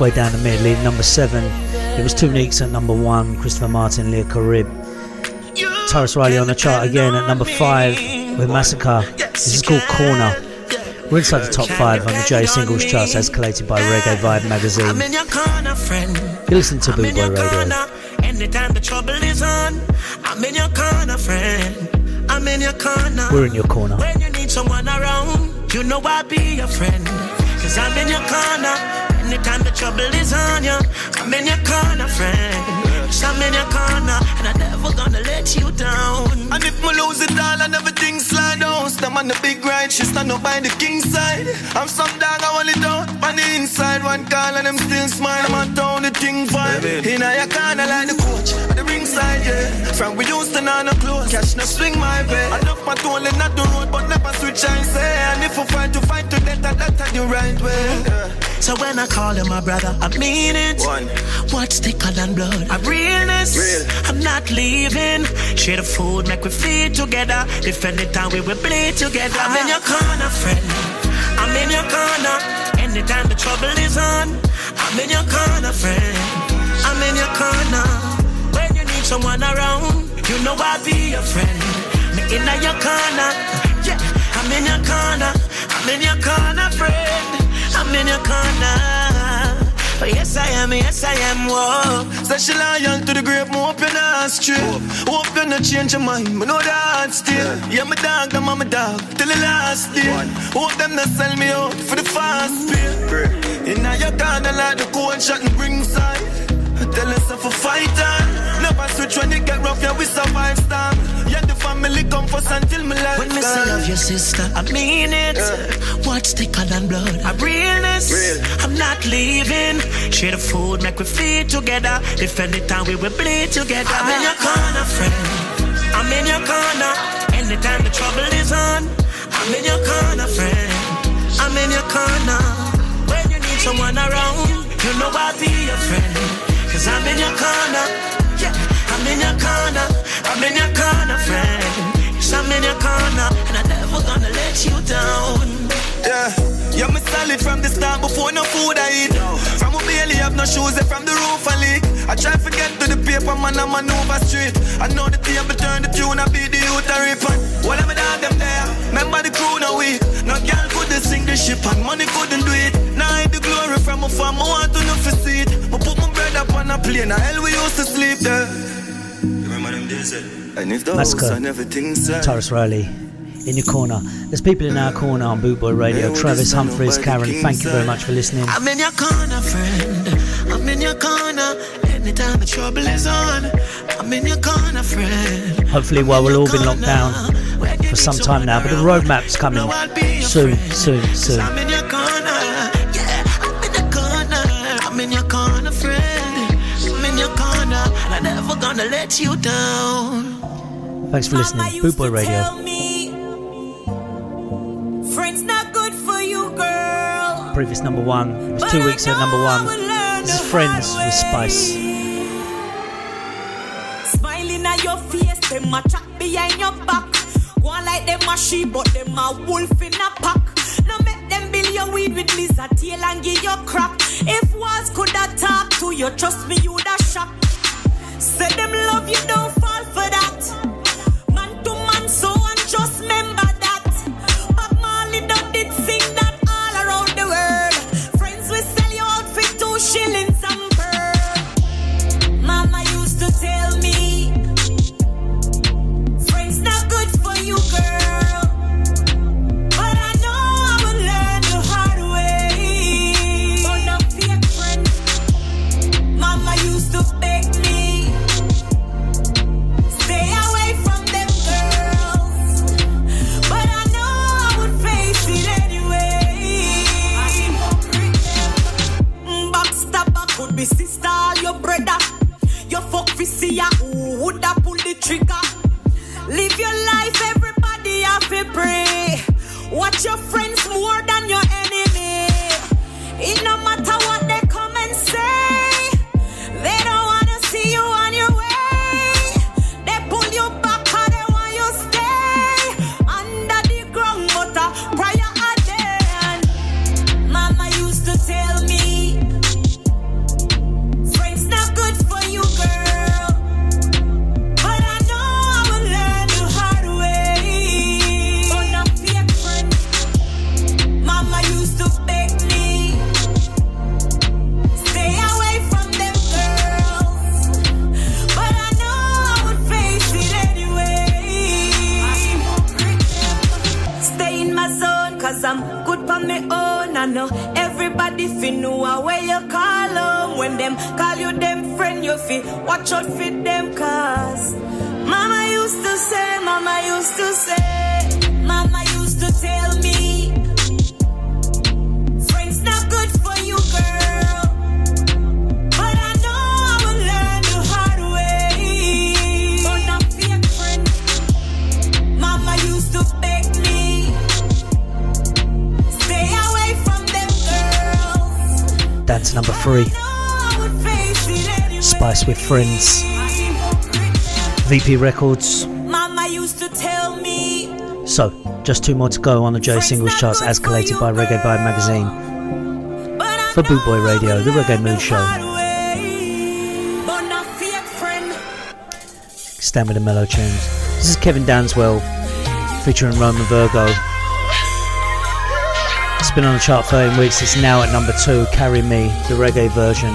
Way down the mid, lead number 7. It was Knack at number 1, Christopher Martin, Leah Carib. Tarrus Riley on the chart again at number 5 with Massacre. This is called Corner. We're inside the top 5 on the J Singles charts as collated by Reggae Vibe magazine. You listen to Boot Boy Radio. Anytime the trouble is on, I'm in your corner, friend. I'm in your corner. We're in your corner. When you need someone around, you know I'll be your friend. Cause I'm in your corner. Anytime the trouble is on you, I'm in your corner, friend. Yes, I'm in your corner, and I'm never gonna let you down. And if I lose it all and everything slide down, stand on the big ride, she stand up by the king side. I'm some dog, I want it out on the inside. One call and I'm still smiling, I'm on the thing vibe. In your corner like the coach, at the ringside. yeah. From we used to now no close, cash no swing my way. I knock my toe in at the road, but never switch and say. And if we fight to death, that's the right way. Yeah. So when I call him my brother, I mean it. One. What's thicker than blood? I'm realness. Real. I'm not leaving. Share the food, make we feed together. Defend the time we will bleed together. I'm in your corner, friend. I'm in your corner. Anytime the trouble is on, I'm in your corner, friend. I'm in your corner. When you need someone around, you know I'll be your friend. Me in your corner. Yeah, I'm in your corner. I'm in your corner, friend. I'm in your corner. Oh, yes I am, whoa. Say she lion to the grave, mo hope you're not straight. Hope you're not change your mind, me know that still. Yeah, my dog, them are my dog, till the last day. Hope them not sell me out for the fast pay. In your corner like the cold shot and bring side. Tell us if we fight on. Never switch when you get rough, yeah, we survive storm. Yeah, the family come first until my life. When me say love your sister, I mean it. What's thicker than blood? I'm realness. Real. I'm not leaving. Share the food, make we feed together. Defend the time we will bleed together. I'm in your corner, friend. I'm in your corner. Anytime the trouble is on, I'm in your corner, friend. I'm in your corner. When you need someone around, you know I'll be your friend. Cause I'm in your corner, yeah, I'm in your corner, friend. Yes, I'm in your corner, and I'm never gonna let you down. Yeah, yeah, me solid from the start before no food I eat. From a belly have no shoes, and from the roof I leak. I try to get to the paper, man, I'm on over street. I know the table turn the tune, I beat the youth a rip. What am I dog them there? Remember the crew now weak. No girl couldn't sing the ship, and money couldn't do it. Now I hide the glory from a farm, I want to know for seat. I put my bread up on a plane, and hell we used to sleep there. Remember them days, and if the house and everything said. Tarrus Riley, in your corner. There's people in our corner on Boot Boy Radio. Travis Humphreys, Karen, thank you very much for listening. I'm in your corner, friend. I'm in your corner. Anytime the trouble is on, I'm in your corner, friend. Hopefully, while we've all been locked down for some time now, but the roadmap's coming soon, soon, soon. I'm in your corner. I'm in your corner, friend. I'm in your corner, and I'm never gonna let you down. Thanks for listening, Boot Boy Radio. Friends not good for you, girl. Previous number one, it was 2 weeks at number one. This is Friends with Spice. Smiling at your face, them a track behind your back. One like them a sheep, but them a wolf in a pack. No make them build your weed with lizard tail and give your crap. If walls could have talk to you, trust me, you'd have shock. Say them love you, don't fall for that. Man to man, so and just remember that. Bob Marley done did sing that all around the world. Friends will sell you out for 2 shillings and per. Mama used to tell me, friends not good for you, girl. Sister, your brother, your fuck visia, who would have pulled the trigger? Live your life, everybody have to pray. Watch your friends more than your enemy. It no matter what they come and say, they don't want to see you on your way. They pull you back and they want you stay under the ground, but prior again. Mama used to tell me, I'm good for my own, I know everybody fi know where you call them. When them call you them friend, you fi watch out for them, cause Mama used to say, Mama used to say, Mama used to tell me, friends not good for you, girl, but I know I will learn the hard way. That's number 3. Spice with Friends. VP Records. So, just 2 more to go on the J Singles Charts as collated by Reggae Vibe magazine. For Boot Boy Radio, the Reggae Mood Show. Stand with the mellow tunes. This is Kevin Danswell featuring Roman Virgo. It's been on the chart 13 weeks, it's now at number 2, Carry Me, the reggae version.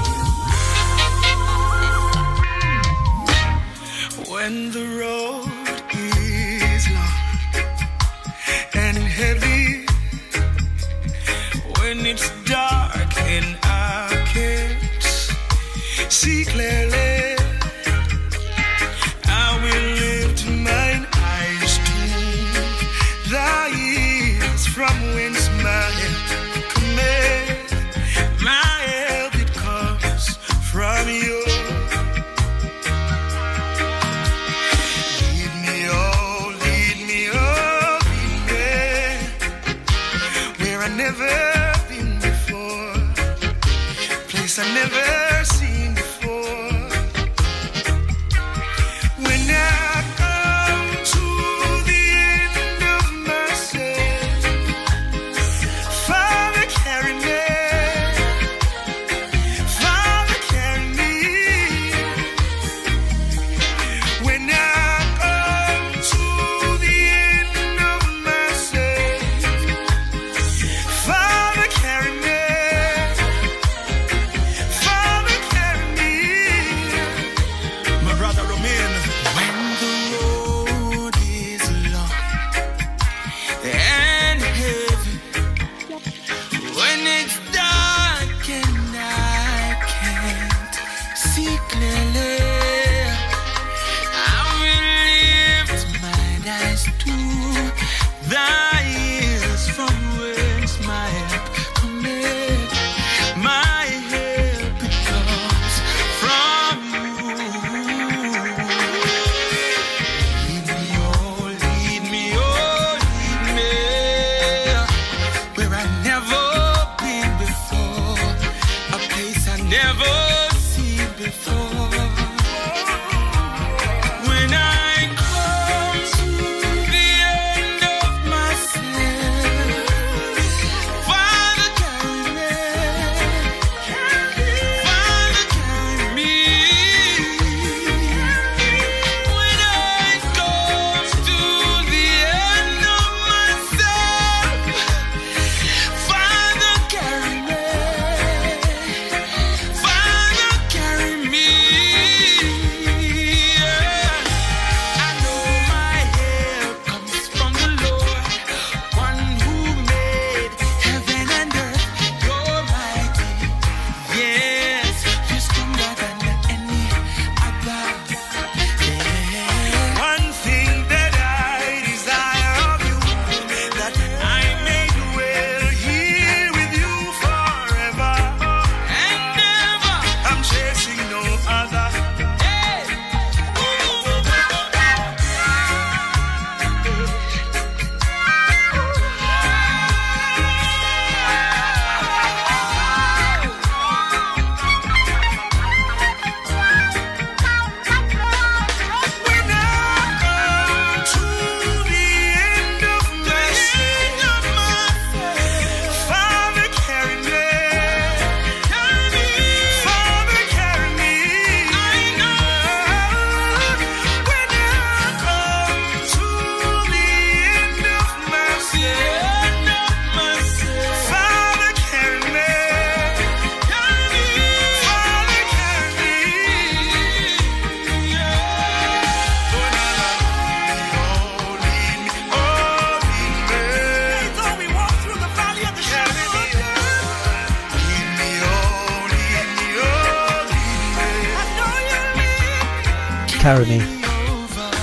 Carry Me,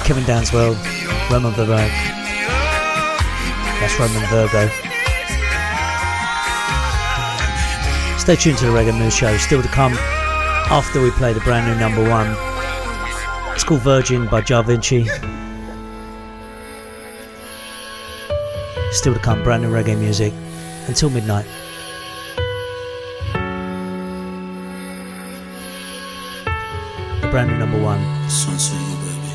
Kevin Danswell, Roman Virgo. That's Roman Virgo. Stay tuned to the Reggae Mood Show. Still to come after we play the brand new number 1. It's called Virgin by Gia Vinci. Still to come, brand new reggae music until midnight. brand new number one. This one's for you, baby.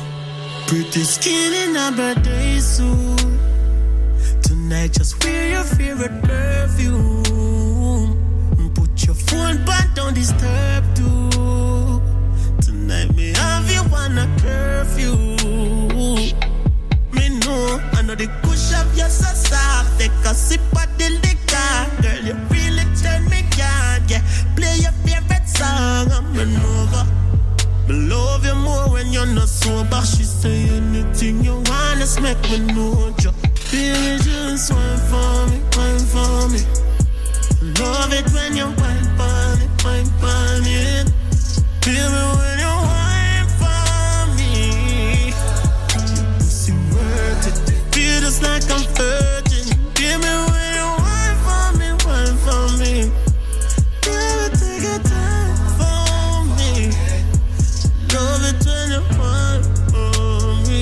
Pretty skin in a birthday suit. Tonight just wear your favorite perfume. Put your phone back, don't disturb too. Tonight me have you on a curfew. Me know, I know the push of your so soft. Take a sip of the liquor. Girl, you really turn me on, yeah. Play your favorite song, I'm an over. I love you more when you're not sober. She say anything you want, let's make me know you. Baby, just wine for me, wine for me. Love it when you wine for me, baby, when you wine for me. Your pussy worth it. Feel just like I'm virgin. Baby, when you wine for me, wine for me. Baby, take your time. Love it when you want for me.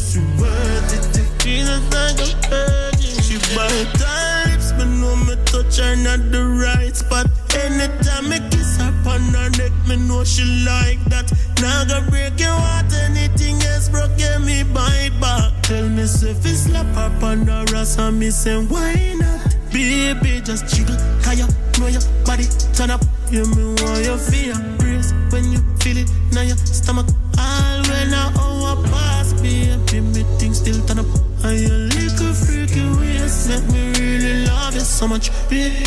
She worth it. She just like a virgin. She bite her lips, but no me touch her not the right spot. Anytime me kiss her on her neck, me know she like that. Now go break your heart, anything else broke, get me bite back. Tell me if it's slap her on her ass, and me say why not? Baby, just jiggle, cause you know your body turn up. You me want your fear, breeze when you feel it. Now your stomach all when I overpass. Baby, me things still turn up. And your little freaky ways make me really love you so much. Baby,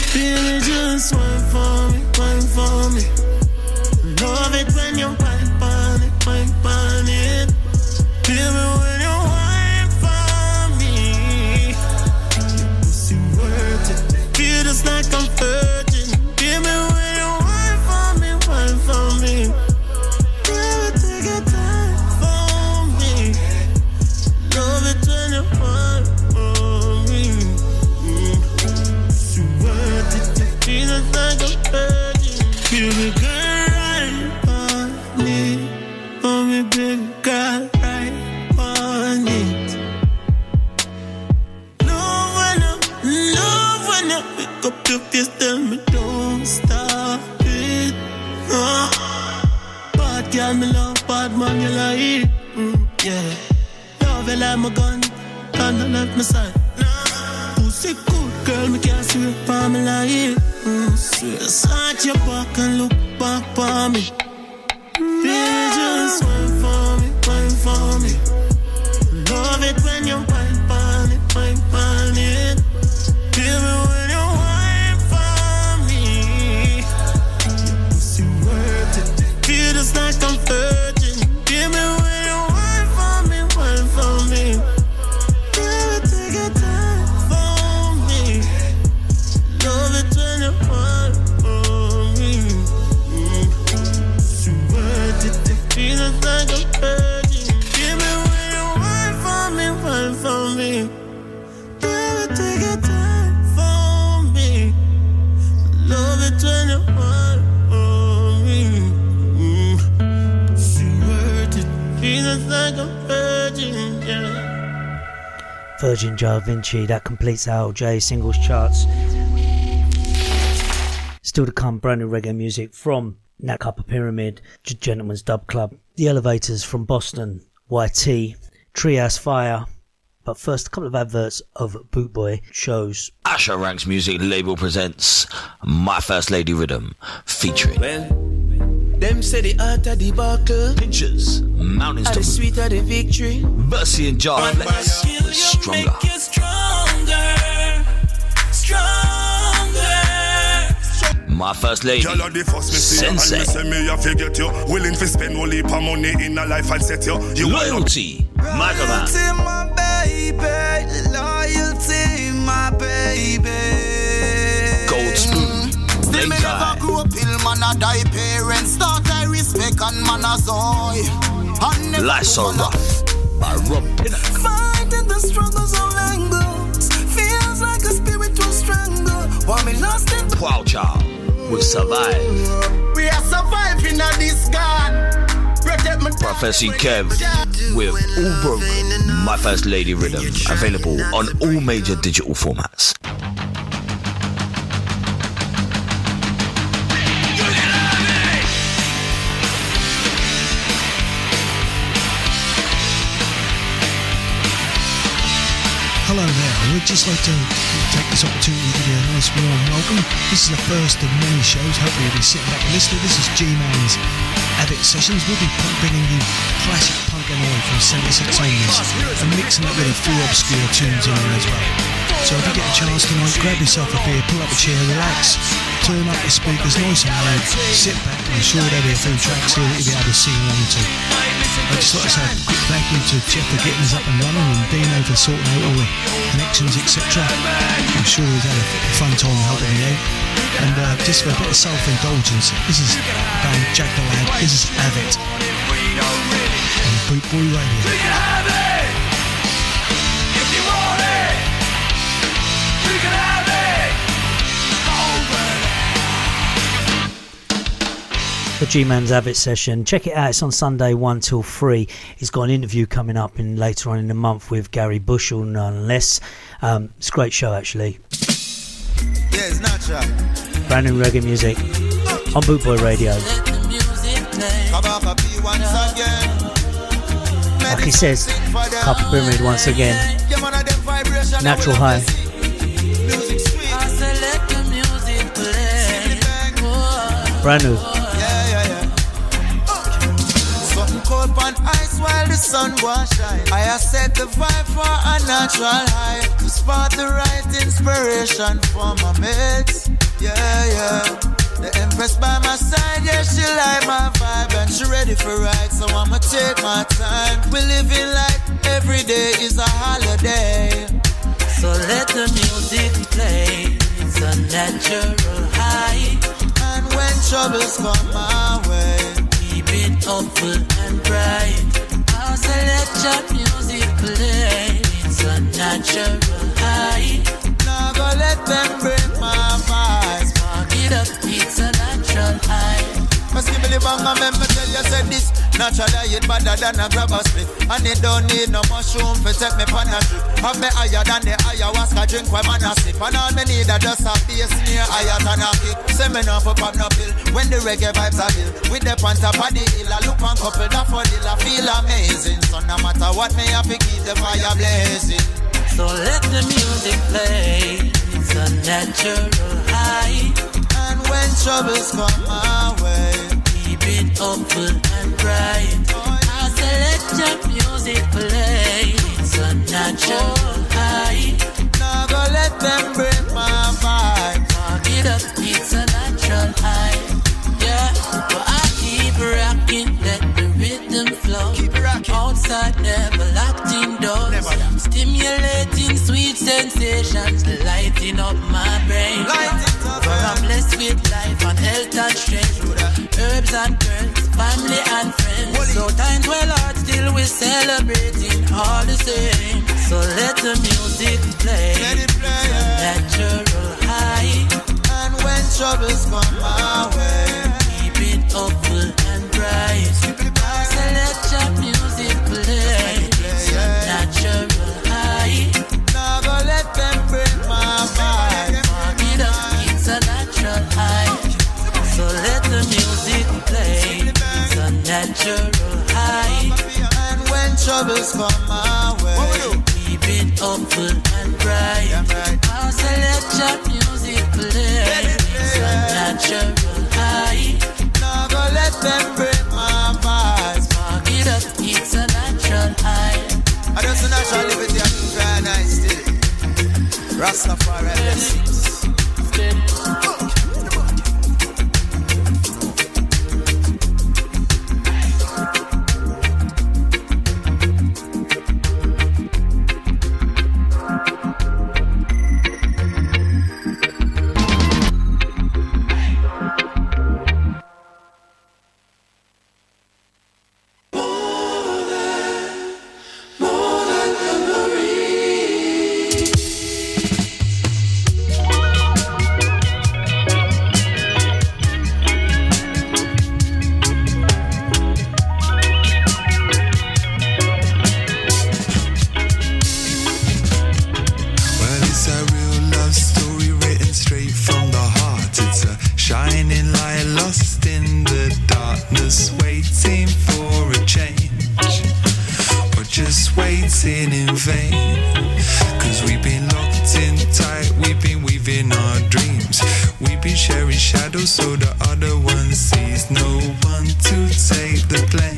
just wine for me, wine for me. Love it when you wine for it. Baby, when you wine for me. Your pussy worth it. Feel just like I'm virgin. Give me when you wine for me, wine for me. Baby, take your time for me. Love it when you wine for me. She worth it. She just like a virgin. Baby, girl, right on it. For me, baby, girl, right on it. Love when you pick up your face, tell me. Stop it, bad girl, me love bad man, you like it, yeah. Love you like my gun, can't left my side. Pussy good girl, me can't see it for me like it. Sat your back and look back for me. Baby, just wine for me, wine for me. Love it when you wine for it. Baby, when just like I'm virgin. Give me when you wine for me, wine for me. Baby, take your time for me. Love it when you wine for me. She worth it. She just like I'm virgin. Give me when you wine for me, wine for me. Baby, take your time for me. Love it when you wine. Like a virgin, yeah. Virgin Gia Vinci, that completes our LJ singles charts. Still to come, brand new reggae music from Knack Upper Pyramid, Gentlemen's Dub Club, The Elevators from Boston, YT, Triass Fire. But first, a couple of adverts of Boot Boy shows. Asher Ranks Music Label presents My First Lady Rhythm, featuring. Well. Them say the art of the buckle, pinches, mountains to the sweet of the victory. Versi and Jar Flex, stronger. My First Lady, Sensei. Loyalty, Magavan. Loyalty, my baby. Gold Spoon. Still me never grew up till man a die. Parents thought I respect and man a soy. Life's so rough by Rob Pinnock. Fighting the struggles of angles feels like a spiritual strangle. While me lost in Wow Child would survive. We are surviving on this God. Prophecy Kev with All Broken. My First Lady Rhythm, available on all major digital formats. I would just like to take this opportunity to give you a nice warm welcome. This is the first of many shows. Hopefully you'll be sitting back and listening. This is G-Man's Abbott Sessions. We'll be bringing you classic punk and oi from 76 onwards and mixing up with a few obscure tunes in there as well. So if you get a chance tonight, grab yourself a beer, pull up a chair, relax, turn up your speakers nice and loud, sit back, and I'm sure there'll be a few tracks here that you'll be able to sing along to. I'd just like to say a quick thank you to Jeff for getting us up and running and Dino for sorting out all the connections, etc. I'm sure we've had a fun time helping you out. And just for a bit of self-indulgence, this is Jack the Lad, this is Abbott on Boot Boy Radio. The G-Man's Abbott Session. Check it out. It's on Sunday 1 till 3. He's got an interview coming up in later on in the month with Gary Bushell, none less. It's a great show, actually. Yeah, it's not sure. Brand new reggae music on Boot Boy Radio. Like he says, Copper Pyramid once again. Natural high. Brand new. While the sun was shine, I have set the vibe for a natural high, to spot the right inspiration for my mates. Yeah, yeah. The Empress by my side, yeah, she like my vibe and she ready for ride, so I'ma take my time. We live in life, every day is a holiday, so let the music play. It's a natural high, and when troubles come my way, keep it hopeful and bright. So let your music play, it's a natural high. Now go let them break my vibes. Spark it up, it's a natural high. Must give me the bang, I remember tell you said this. Natural high, it better than a grab a split. And it don't need no mushroom for take me pan a trip. Have me higher than the ayahuasca drink when man a sip. And all me need a just a bass near higher than a kick. Send me no for pop no pill, when the reggae vibes are ill. With the pants up on the hill, I look on couple that for ill, I feel amazing. So no matter what me have to keep the fire blazing. So let the music play, it's a natural high. And when troubles come my way, keep it hopeful and bright. I say let your music play, it's a natural high. Now go let them break my vibe. Fuck it up, it's a natural high. Yeah, but I keep rocking, let the rhythm flow. Keep rocking. Outside, never locked indoors. Never. Stimulating sweet sensations, lighting up my brain. For I'm blessed with life and health and strength. Herbs and girls, family and friends. Holy. So times well hard, still we're celebrating all the same. So let the music play, let it play, yeah. Natural high. And when troubles come our way, keep it hopeful and bright. So let your music play, it's a natural high. Now go let them break my vibe. Fuck it up, it's a natural high. So let the music play, it's a natural high. And when troubles come my way, keep it hopeful and bright. I'll say let your music play, it's a natural high. Now go let them break my vibes. Spark it up, it's a natural high. I just a natural liberty, I can try and I still Rastafari blessings. Waiting in vain, 'cause we've been lost. sharing shadows so the other one sees no one to take the blame.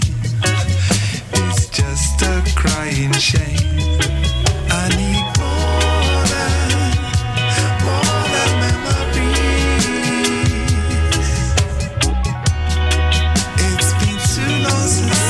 It's just a crying shame. I need more than memories. It's been too long since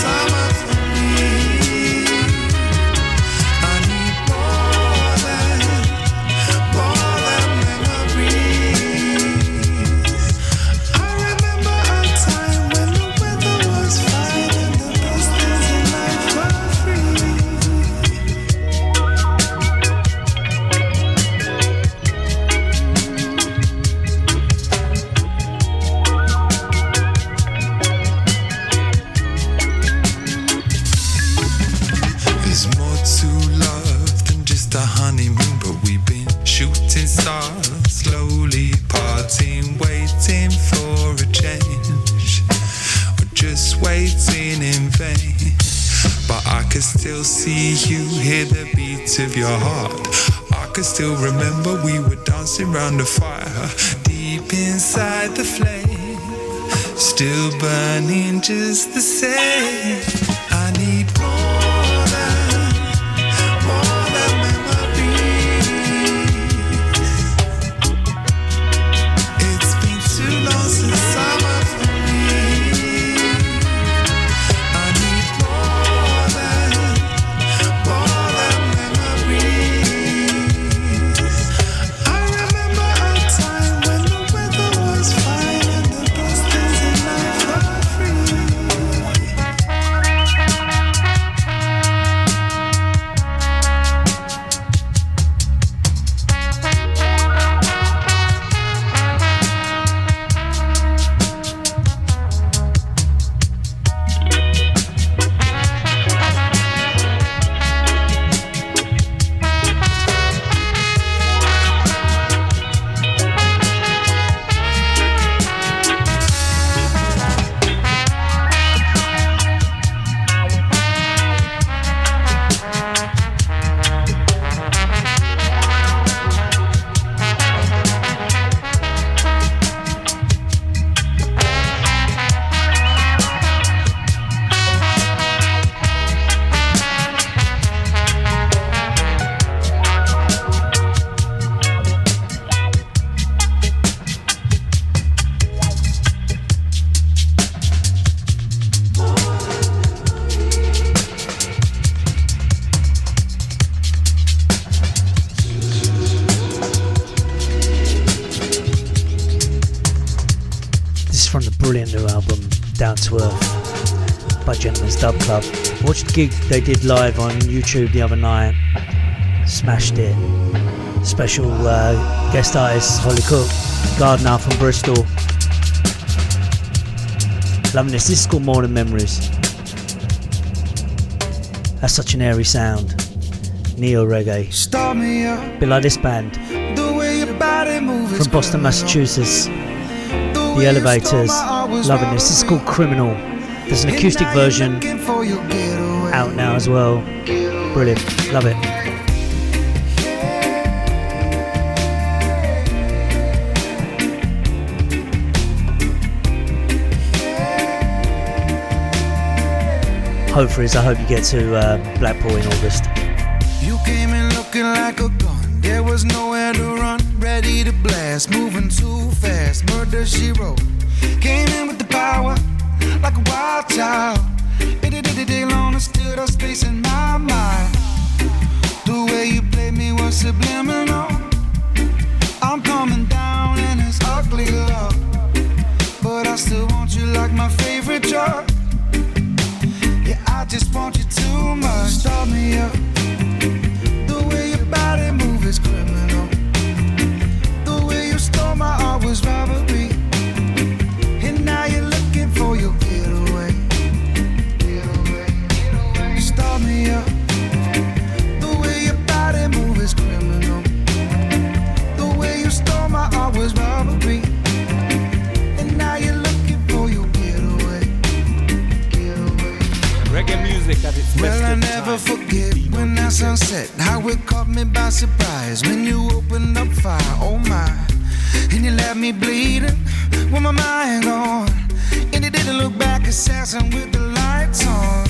see you, hear the beats of your heart. I can still remember we were dancing round the fire, deep inside the flame, still burning just the same. I need more than memories. It's been too long since Dub Club. I watched the gig they did live on YouTube the other night. Smashed it. Special guest artist Holly Cook, Gardner from Bristol. Loving this. This is called More Than Memories. That's such an airy sound. Neo reggae. Bit like this band from Boston, Massachusetts. The Elevators. Loving this. This is called Criminal. There's an acoustic version out now as well. Brilliant, love it. Hopefully, I hope you get to Blackpool in August. You came in looking like a gun. There was nowhere to run. Ready to blast, moving too fast. Murder, she wrote. Came in with the power. Like a wild child, day long, I still got space in my mind. The way you played me was subliminal. I'm coming down and it's ugly love, but I still want you like my favorite drug. Yeah, I just want you too much. Start me up. The way your body moves is criminal. The way you stole my heart was robbery. And now you're looking for your getaway. Start me up. The way your body moves is criminal. The way you stole my heart was robbery. And now you're looking for your getaway. Reggae music at its best. Well, I never forget when that sunset, how it caught me by surprise. When you opened up fire, oh my. and you left me bleeding with my mind on, and you didn't look back, assassin with the lights on.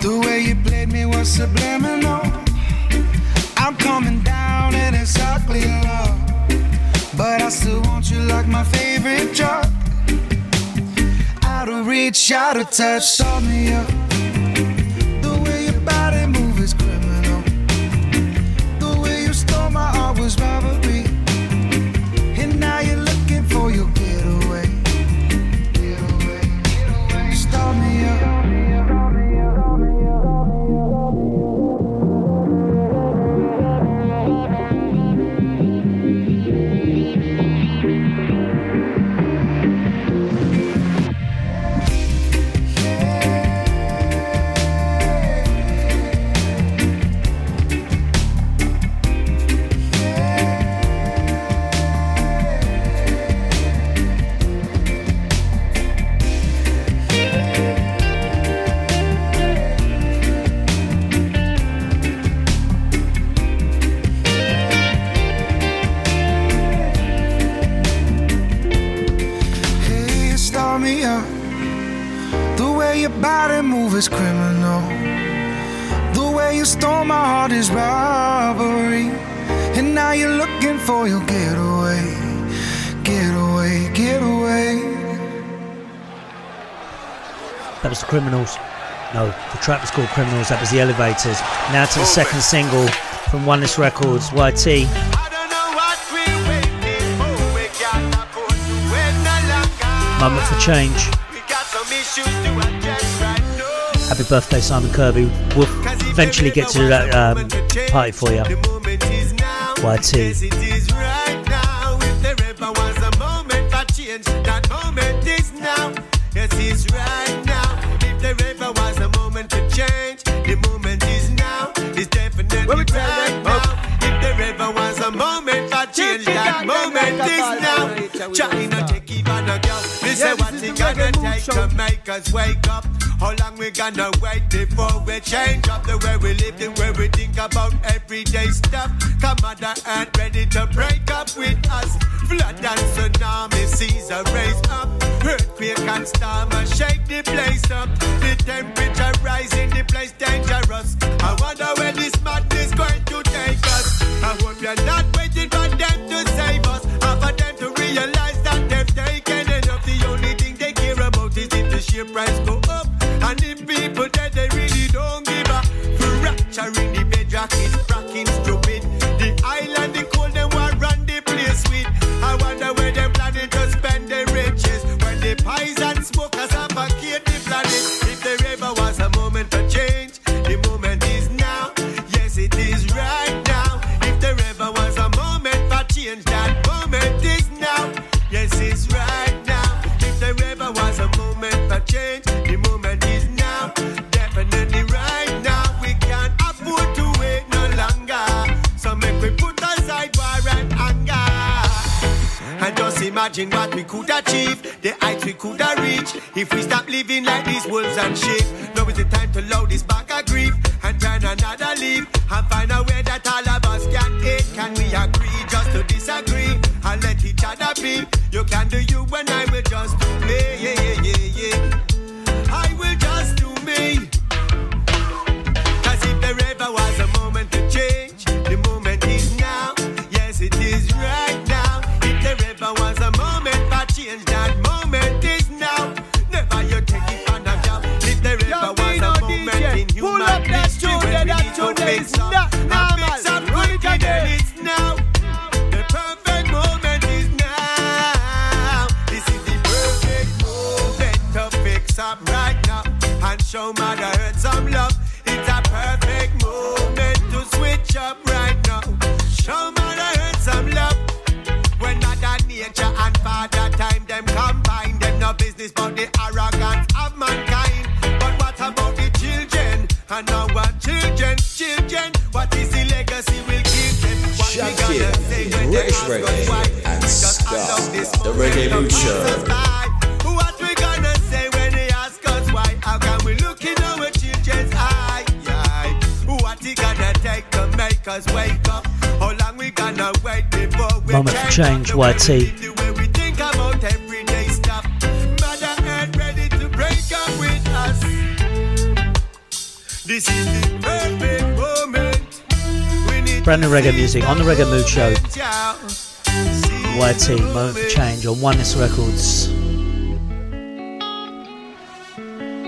The way you played me was subliminal. I'm coming down and it's ugly love, but I still want you like my favorite drug. Out of reach, out of touch, saw me up. The way your body move is criminal. The way you stole my heart was robbery, and now you're looking for your getaway. Get away, get away. Stole me up. Is criminal. The way you stole my heart is robbery, and now you're looking for your getaway. Get away, get away. That was Criminals. No, the track was called Criminals. That was The Elevators. Now to the second single from Oneness Records, YT. Moment for Change. Happy birthday, Simon Kirby. We'll eventually get to do that party for you. YT. How long we gonna wait before we change up the way we live, the way we think about everyday stuff? Come mother and ready to break up with us. Flood and tsunami, seas are raised up. Earthquake and storm and shake the place up. The temperature rising, the place dangerous. I wonder where this madness going to take us. I hope you're not waiting for them to save us, or for them to realize that they've taken enough. The only thing they care about is if the ship price go up. And the people that they really don't give up. Fracturing the bedrock is fracking stupid. The island, the cold, they want run the place with. I wonder where they're planning to spend their riches when the pies and smokers have vacate the planet. If there ever was a moment for change, the moment is now. Yes, it is right now. If there ever was a moment for change, that moment is now. Yes, it's right now. If there ever was a moment for change, the moment is now, definitely right now. We can't afford to wait no longer, so make we put aside war and anger, and just imagine what we could achieve, the heights we could have reached, if we stop living like these wolves and sheep. Now is the time to load this bag of grief, and turn another leaf, and find a way that all of us can take. Can we agree just to disagree, and let each other be? You can do you and I will just do me, yeah, yeah, yeah. I will just do me. Cause if there ever was a moment to change, the moment is now. Yes, it is right now. If there ever was a moment for change, that moment is now. Never you take it on a job. If there ever was a moment in human history when we need to make some, and make some good, then it's now. The perfect moment is now. This is the perfect moment to fix up right now, and show mother earth some love. It's a perfect moment to switch up right now. Show mother earth some love. When mother nature and father time them combine, them no business but the arrogance of mankind. But what about the children? And our children's children, what is the legacy we'll give them? What we gonna say when they ask us why? Because I love this moment of time. What we gonna say when they ask us why? How can we look in our children's eye? What it gonna take to make us wake up? How long we gonna wait before Moment for Change, YT. This is the perfect moment. Brand new reggae music on the Reggae Mood Show. YT, Moment for Change on Oneness Records.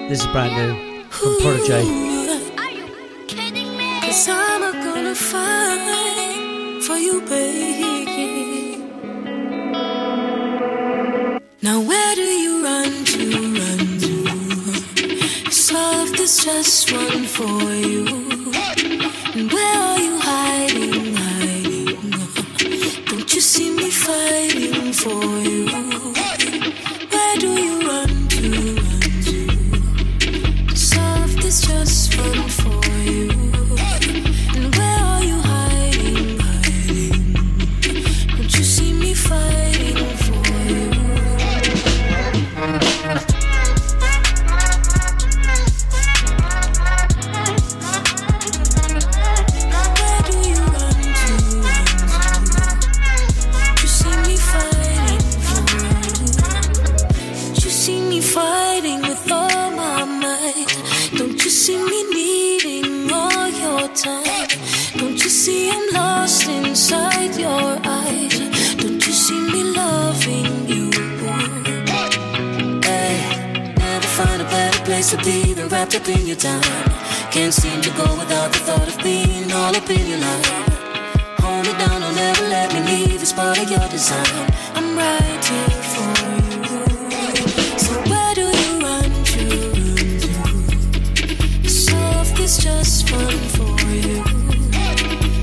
This is brand new from Protoje. Are you kidding me? 'Cause I'm gonna fight for you, baby. Now where do you run to? It's just one for you. And where are you hiding, hiding? Don't you see me fighting for you? Where do you run to, run to? Soft is just one for you. And where are you hiding, hiding? Don't you see me fighting for you? To be the wrapped up in your time. Can't seem to go without the thought of being all up in your life. Hold me down, don't ever let me leave. It's part of your design. I'm right here for you. So where do you run to? The soft is just fun for you.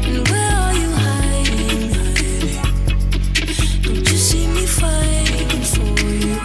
And where are you hiding, hiding? Don't you see me fighting for you?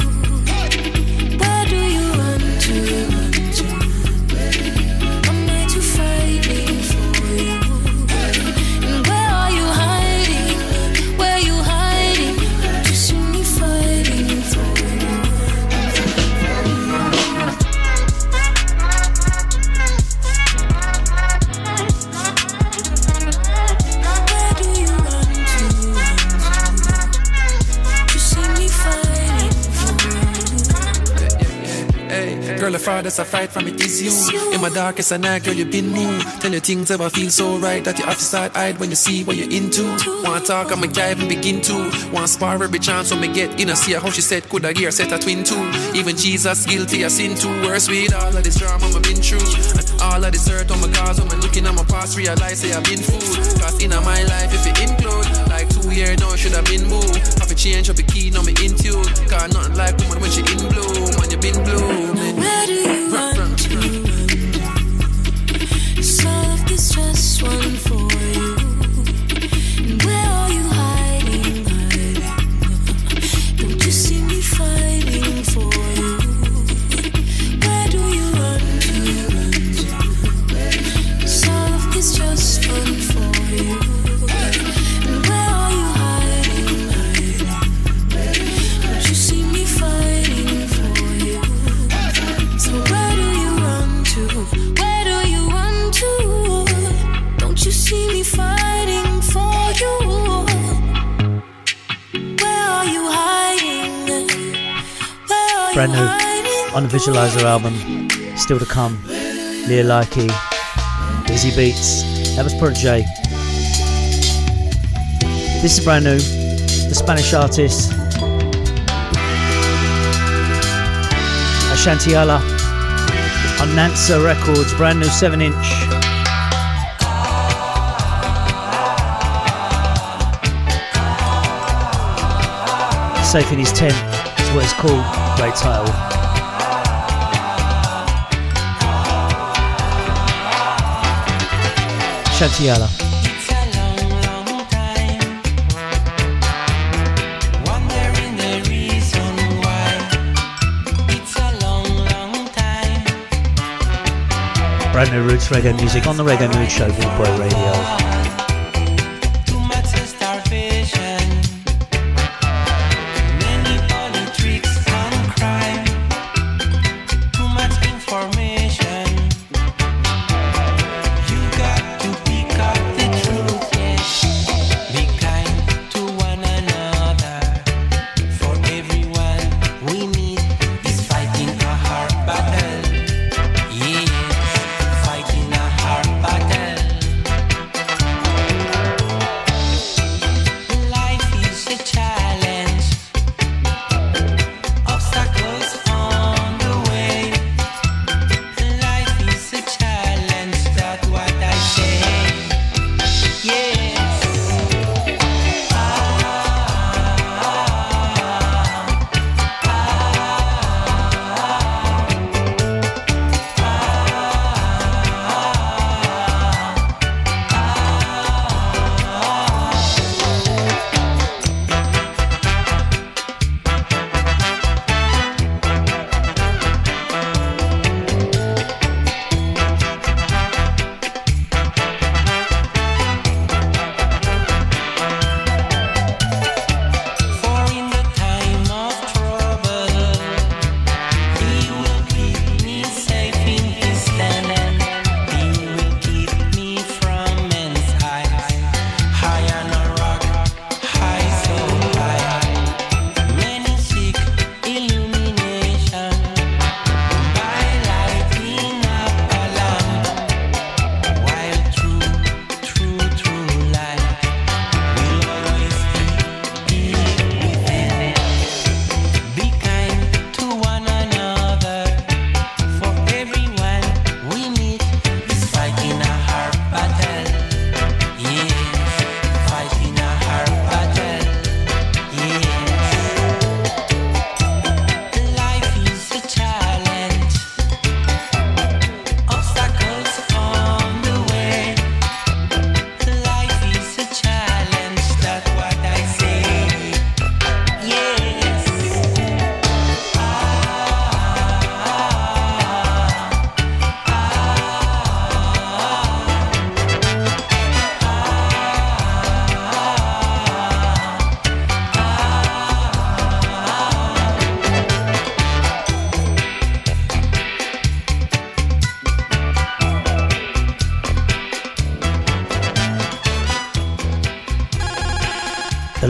Girl, the farthest I fight from it is you. In my darkest night, girl, you've been new. Tell your things ever feel so right that you have to start hide when you see what you're into. Wanna talk, I'ma dive and begin to. Wanna spar every chance when me get in. I see how she said, could I hear set a twin too? Even Jesus guilty, I sin too. Worse with all of this drama I've been through. And all of this hurt on my cause, when I'm looking at my past, realize that I've been fooled. Cause in my life, if it implode, like 2 years now, should have been moved. Have a change up the key, now me in tune. Cause nothing like woman when she in blue. Man, you been blue. Where do you run to? Soft is just one for you. And where are you hiding, hiding? Don't you see me fighting for you? Where do you run to? Soft is just one for you. And where are you hiding, hiding? Don't you see me fighting for you? Where do you run to? Where do you run to? Don't you see me fighting for you? Where are you hiding? Where are brand you new hiding? On the Visualizer album, still to come. Leah Likey, Easy Beats. That was Protoje. This is brand new. The Spanish artist Ashanti Allah on Nansa Records, brand new 7-inch. Safe in his tent is what it's called. Great title. Ashanti Allah. Brand new roots reggae music on the Reggae Mood Show, Boot Boy Radio.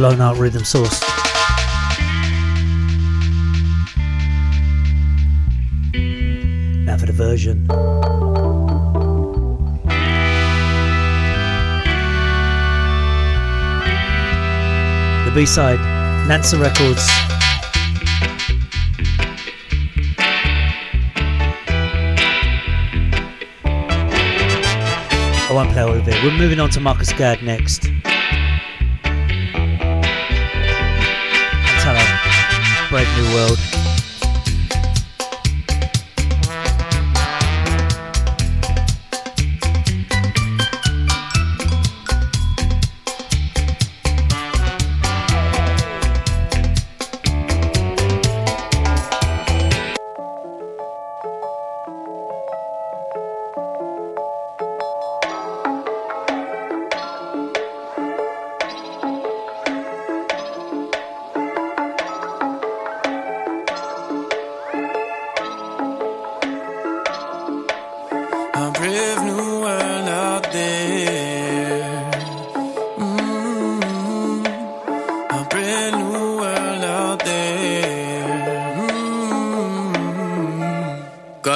Line Art Rhythm Source. Now for the version. The B-side, Nansa Records. I won't play all of it. We're moving on to Marcus Gadd next. Brave new world.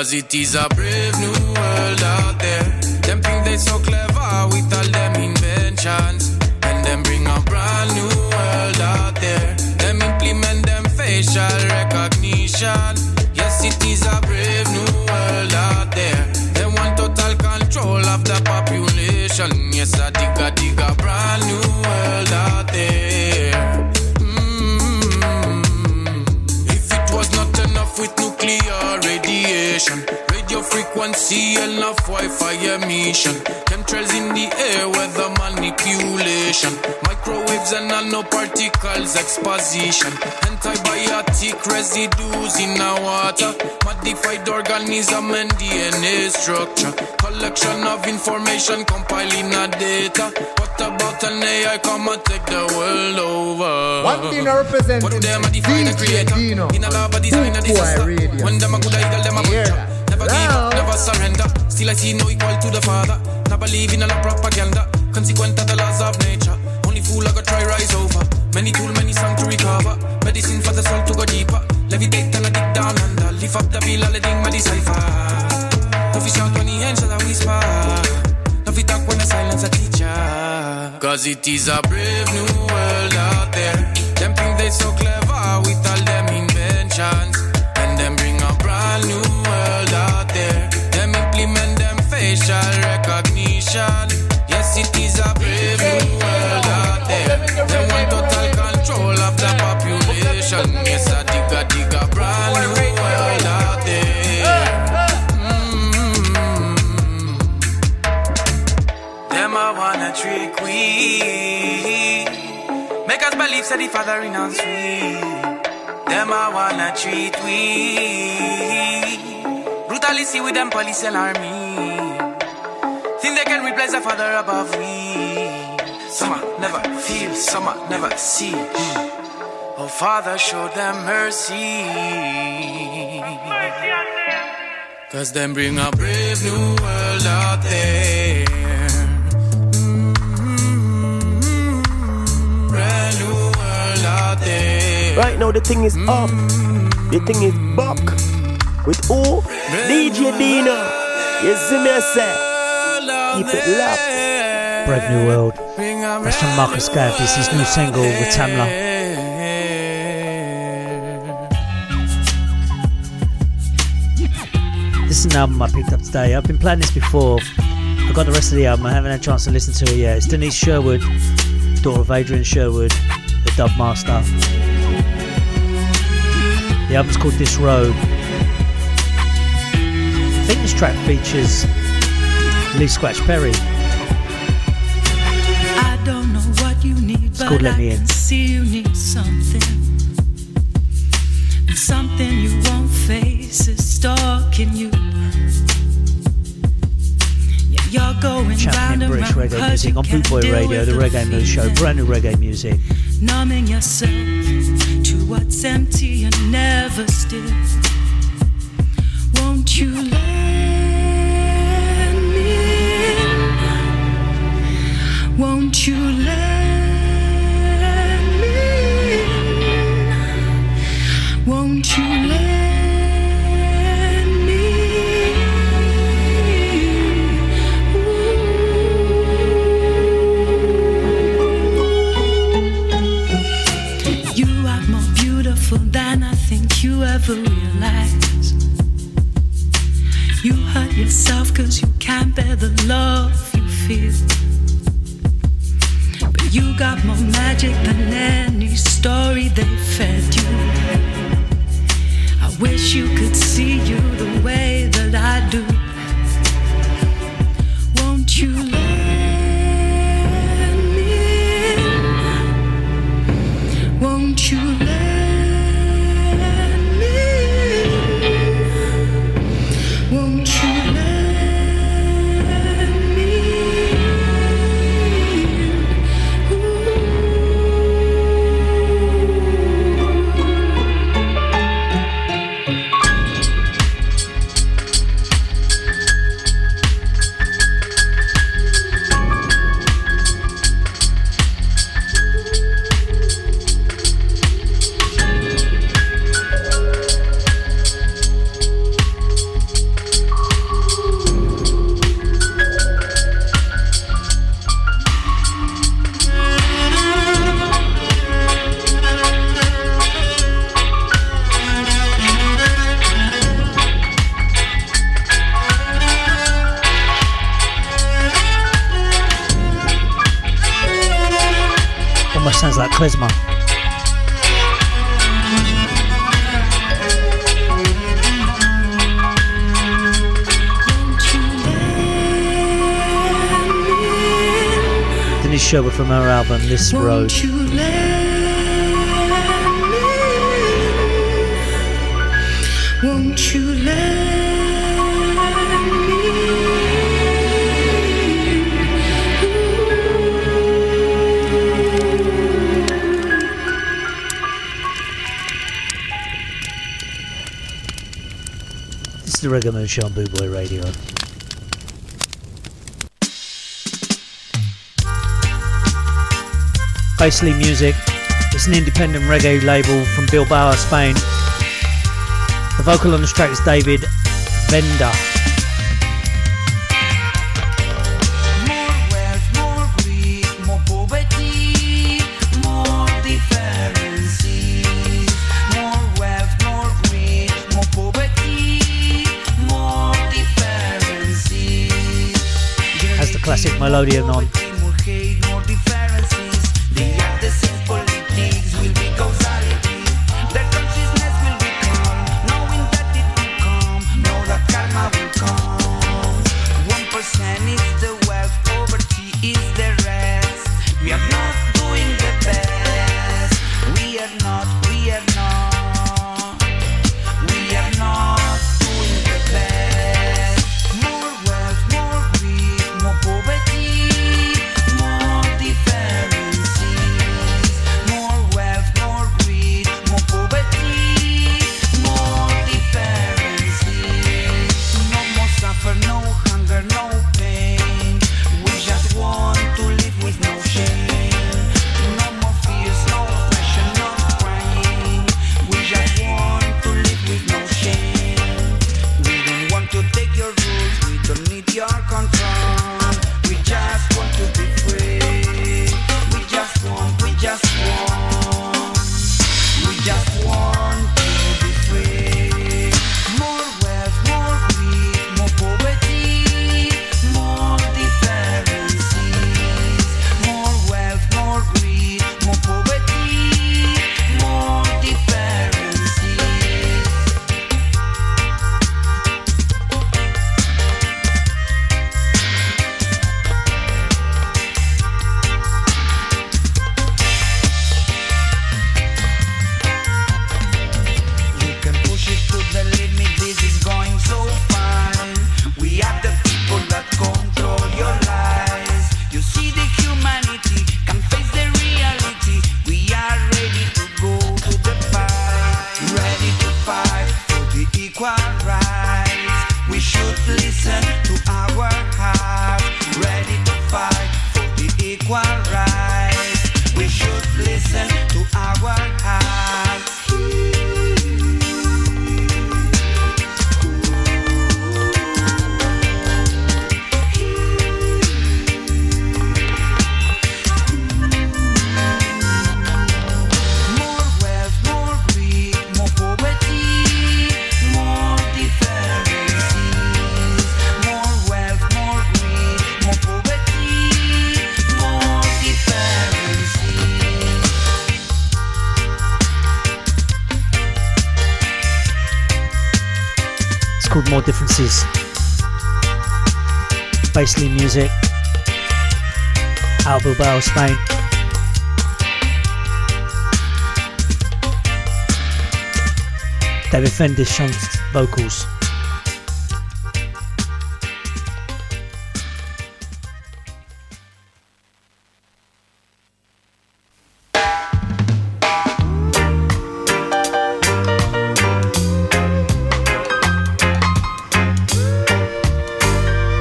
It is a brave new world out there. Them think they so clever with all them inventions, and them bring a brand new world out there. Them implement them facial recognition. Yes, it is a brave new world out there. They want total control of the population. Yes, I dig a brand new world out there. If it was not enough with nuclear radiation, radio frequency, enough Wi-Fi emission, chemtrails in the air, weather manipulation, microwaves and nanoparticles exposition, antibiotic residues in our water, modified organism and DNA structure, collection of information, compiling our data. What about an AI come and take the world over? One thing I represent is DJ Dino, Boot Boy Radio. Yeah. Never give up, never surrender. Still I see no equal to the Father. Not believe in all the propaganda, consequent of the laws of nature. Only fool I got try rise over. Many tool, many song to recover. Medicine for the soul to go deeper. Levitate and I dig down under. Lift up the veil, all the thing my decipher. Don't fish out when the angel I whisper. Don't fish talk when the silence a teacher. Cause it is a brave new world out there. Them think they so clever with all them inventions, and them bring a brand new world out there. Them implement them facial recognition. Yes, it is a brave new world out there. They want total control of the population. Yes, I dig a brand new world out there. Them I wanna trick we, make us believe that the Father renounce we. Them I wanna treat we brutality with them police and army. Think they can replace the Father above we. Some never feel, some never see. Oh Father, show them mercy. Cause them bring a brave new world out there. Brand new world out there. Right now the thing is up, the thing is back, with who? DJ Dino, you see me say, keep it locked. Brave New World, that's from Marcus Gadd, this is his new single with Tamla. This is an album I picked up today. I've been playing this before, I got the rest of the album, I haven't had a chance to listen to it yet. It's Denise Sherwood, daughter of Adrian Sherwood, the dub master. The album's called This Road. I think this track features Lee Scratch Perry. I don't know what you need, it's called Let Me In. See you need something, and something you won't face is stalking you. Yeah, you're going round and British round reggae music on Boot Boy Radio, the Reggae Mood Show, brand new reggae music. Numbing yourself to what's empty and never still. Won't you let me in? Won't you let me in? you ever realize you hurt yourself cause you can't bear the love you feel? But you got more magic than any story they fed you. I wish you could see you the way that I do. Won't you let me? Won't you let me? Charisma. Denise Sherwood from her album This Road. Won't you let me? The Reggae Mood Show on Boot Boy Radio. Basically Music. It's an independent reggae label from Bilbao, Spain. The vocal on this track is David Bender. Classic melodia non. More wealth, more greed, more poverty. called More Differences. Baseline Music, out of Bilbao, Spain. David Fendish on vocals.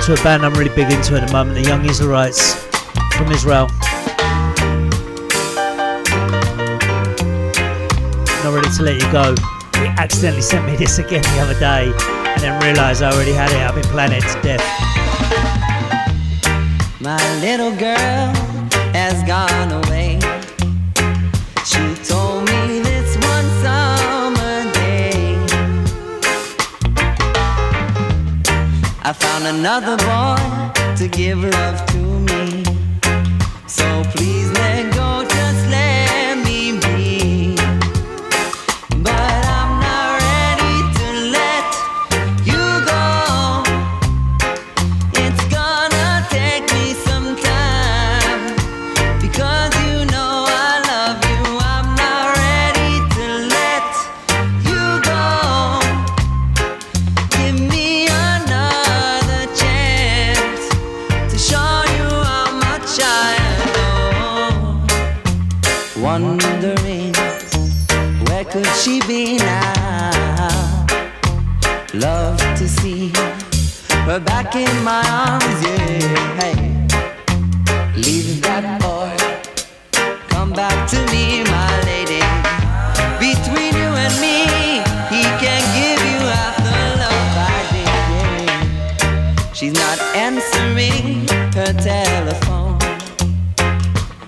To a band I'm really big into at the moment, the Young Israelites from Israel. Not Ready to Let You Go. He accidentally sent me this again the other day and then realised I already had it. I've been playing it to death. My little girl has gone away. She told me this one summer day. I found another boy to give love to me. So please let go, just let me be. She be now. Love to see her back in my arms, yeah. Hey. Leave that boy, come back to me, my lady. Between you and me, he can give you half the love I did. Yeah. She's not answering her telephone.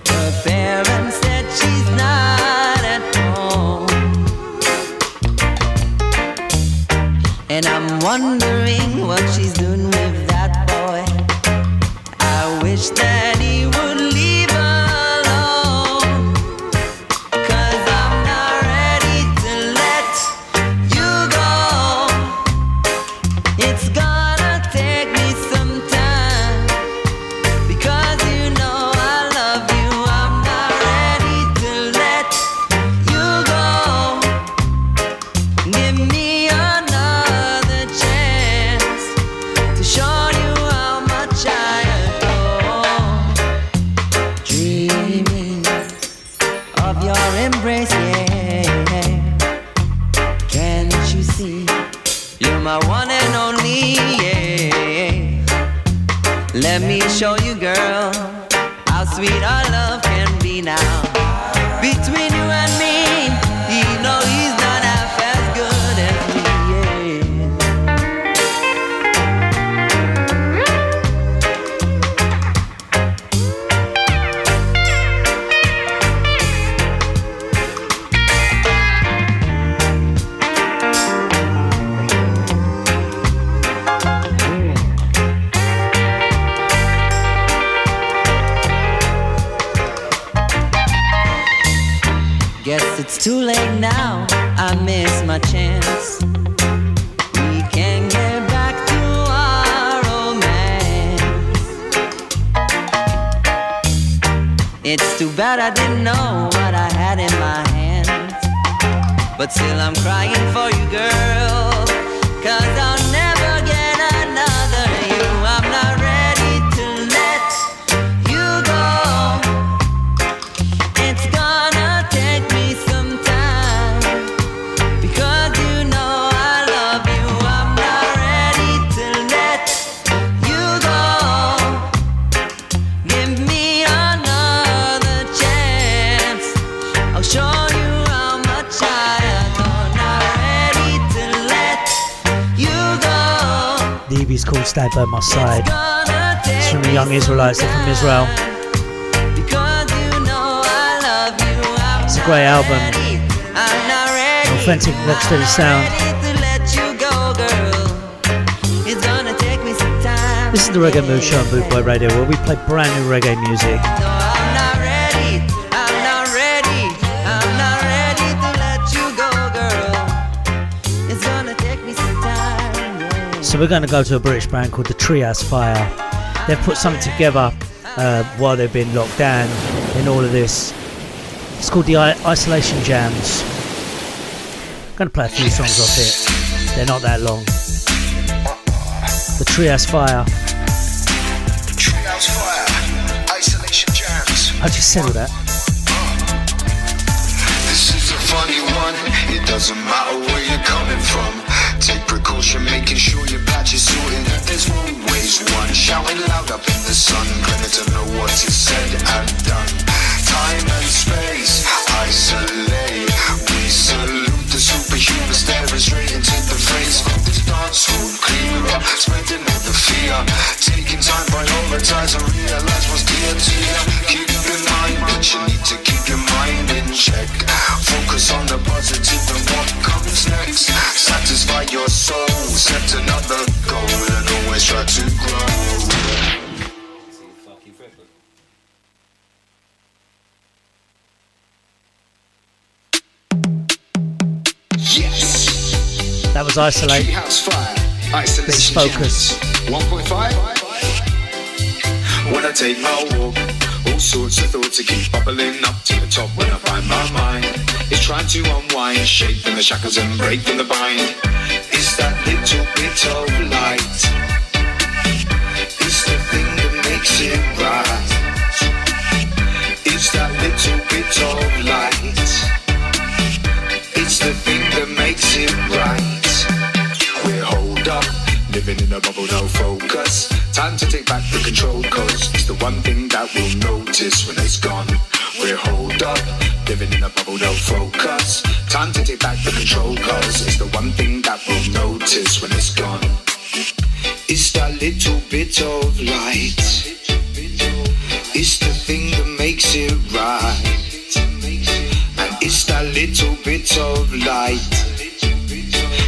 Her parents said she's not at home. And I'm wondering what she's doing with that boy. I wish that he would leave her alone. 'Cause I'm not ready to let you go. It's gonna take me some time. Because you know I love you. I'm not ready to let you go. Give me another. My one and only, yeah. Let me show you, girl, how sweet our love can be now. Between you and me, you know he's not half as good as me, Guess it's too late now, I miss my chance. We can get back to our romance. It's too bad I didn't know what I had in my hands. But still I'm crying for you, girl, 'cause I'll never get another you. I'm not ready to let you go. It's gonna take me some time, because you know I love you. I'm not ready to let you go. Give me another chance. I'll show you how much I adore. Not ready to let you go. The EB's called Stay By My Side. It's from the Young Israelites, they're from Israel. Great album, authentic Webster sound. This is the Reggae Mood Show on Boot Boy Radio, where we play brand new reggae music. So we're going to go to a British band called the Triass Fire. They've put something together while they've been locked down in all of this. It's called the Isolation Jams. I'm going to play a few songs off it. They're not that long. The Triass Fire. The Triass Fire. Isolation Jams. How'd you settle that? This is a funny one. It doesn't matter where you're coming from. Take precaution, making sure your patch is sorted. There's one ways one, shouting loud up in the sun, claiming to know what is said and done. Time and space, isolate. We salute the superhuman, staring straight into the face of this dance hall clearer, spreading all the fear, taking time, prioritize and realize what's dear to you. Keep in mind that you need to keep your mind in check. Focus on the positive and what comes next. Satisfy your soul, set another goal, and always try to grow. Yes. That was Isolate. This Focus. 1.5. When I take my walk, all sorts of thoughts that keep bubbling up to the top. When I find my mind, it's trying to unwind, shake from the shackles and break from the bind. It's that little bit of light, it's the thing that makes it right. It's that little bit of light, it's the thing that makes it right. We're holed up, living in a bubble, no focus. Time to take back the control, cause it's the one thing that we'll notice when it's gone. We're holed up, living in a bubble, no focus. Time to take back the control, cause it's the one thing that we'll notice when it's gone. It's that little bit of light, it's the thing that makes it right. And it's that little bit of light,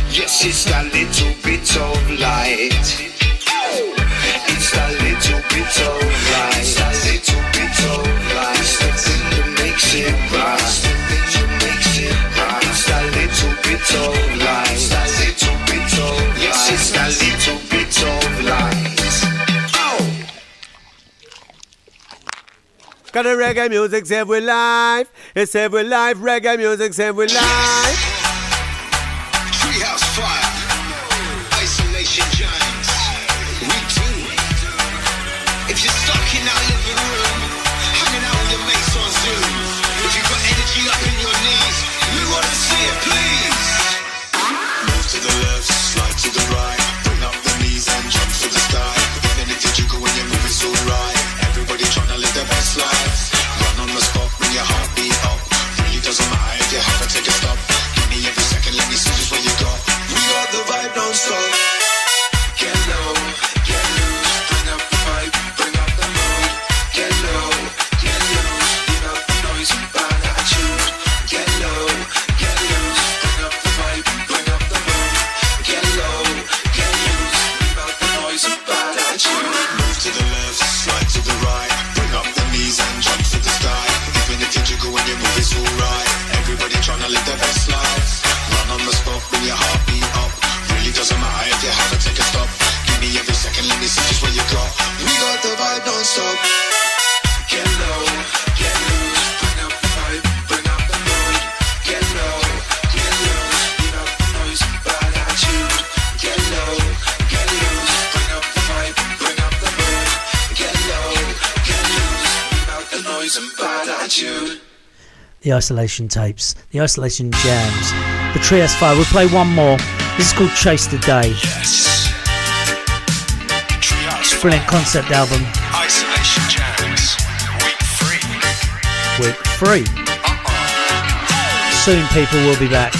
yes, it's that little bit of light. It's that little bit of light, it's that little bit of light, it's the thing that makes it right, it's the thing that makes it right. It's that little bit of light, it's that little bit of light, yes, it's that little bit of light. Cause the reggae music save with life, it save with life, reggae music save with life. Treehouse Fire, Isolation Giants. If you're stuck in that living room, hanging out with your mates on Zoom, if you've got energy up in your knees, we want to see it, please. Move to the left, slide to the right, bring up the knees and jump to the sky. If anything you go when you move, it's alright. Everybody trying to live their best lives. Run on the spot, bring your heartbeat up. Really doesn't matter if you have to take a stop. Give me every second, let me see just what you got. We got the vibe non-stop. Get low, get loose, bring up the vibe. Get low, give up the noise and bad attitude. Get loose, bring up the vibe, bring up the mood. Get loose, give up the noise and bad attitude. Move to the left, slide to the right, bring up the knees and jump to the sky. Even if you jiggle when you move, it's alright. Everybody trying to live their best lives. Run on the spot, bring your heartbeat up. Really doesn't matter if you have to take a stop. Give me every second, let me see just what you got. We got the vibe non-stop. Get low, get loose, bring up the vibe, bring up the mood. Get low, give up the noise and bad attitude. Get loose, bring up the vibe, bring up the mood. Get loose, give up the noise and bad attitude. The Isolation Tapes, the Isolation Jams, the Triass Fire. We'll play one more. This is called Chase the Day. Yes. It's a brilliant concept album. Isolation Jams. Week 3. Soon people will be back.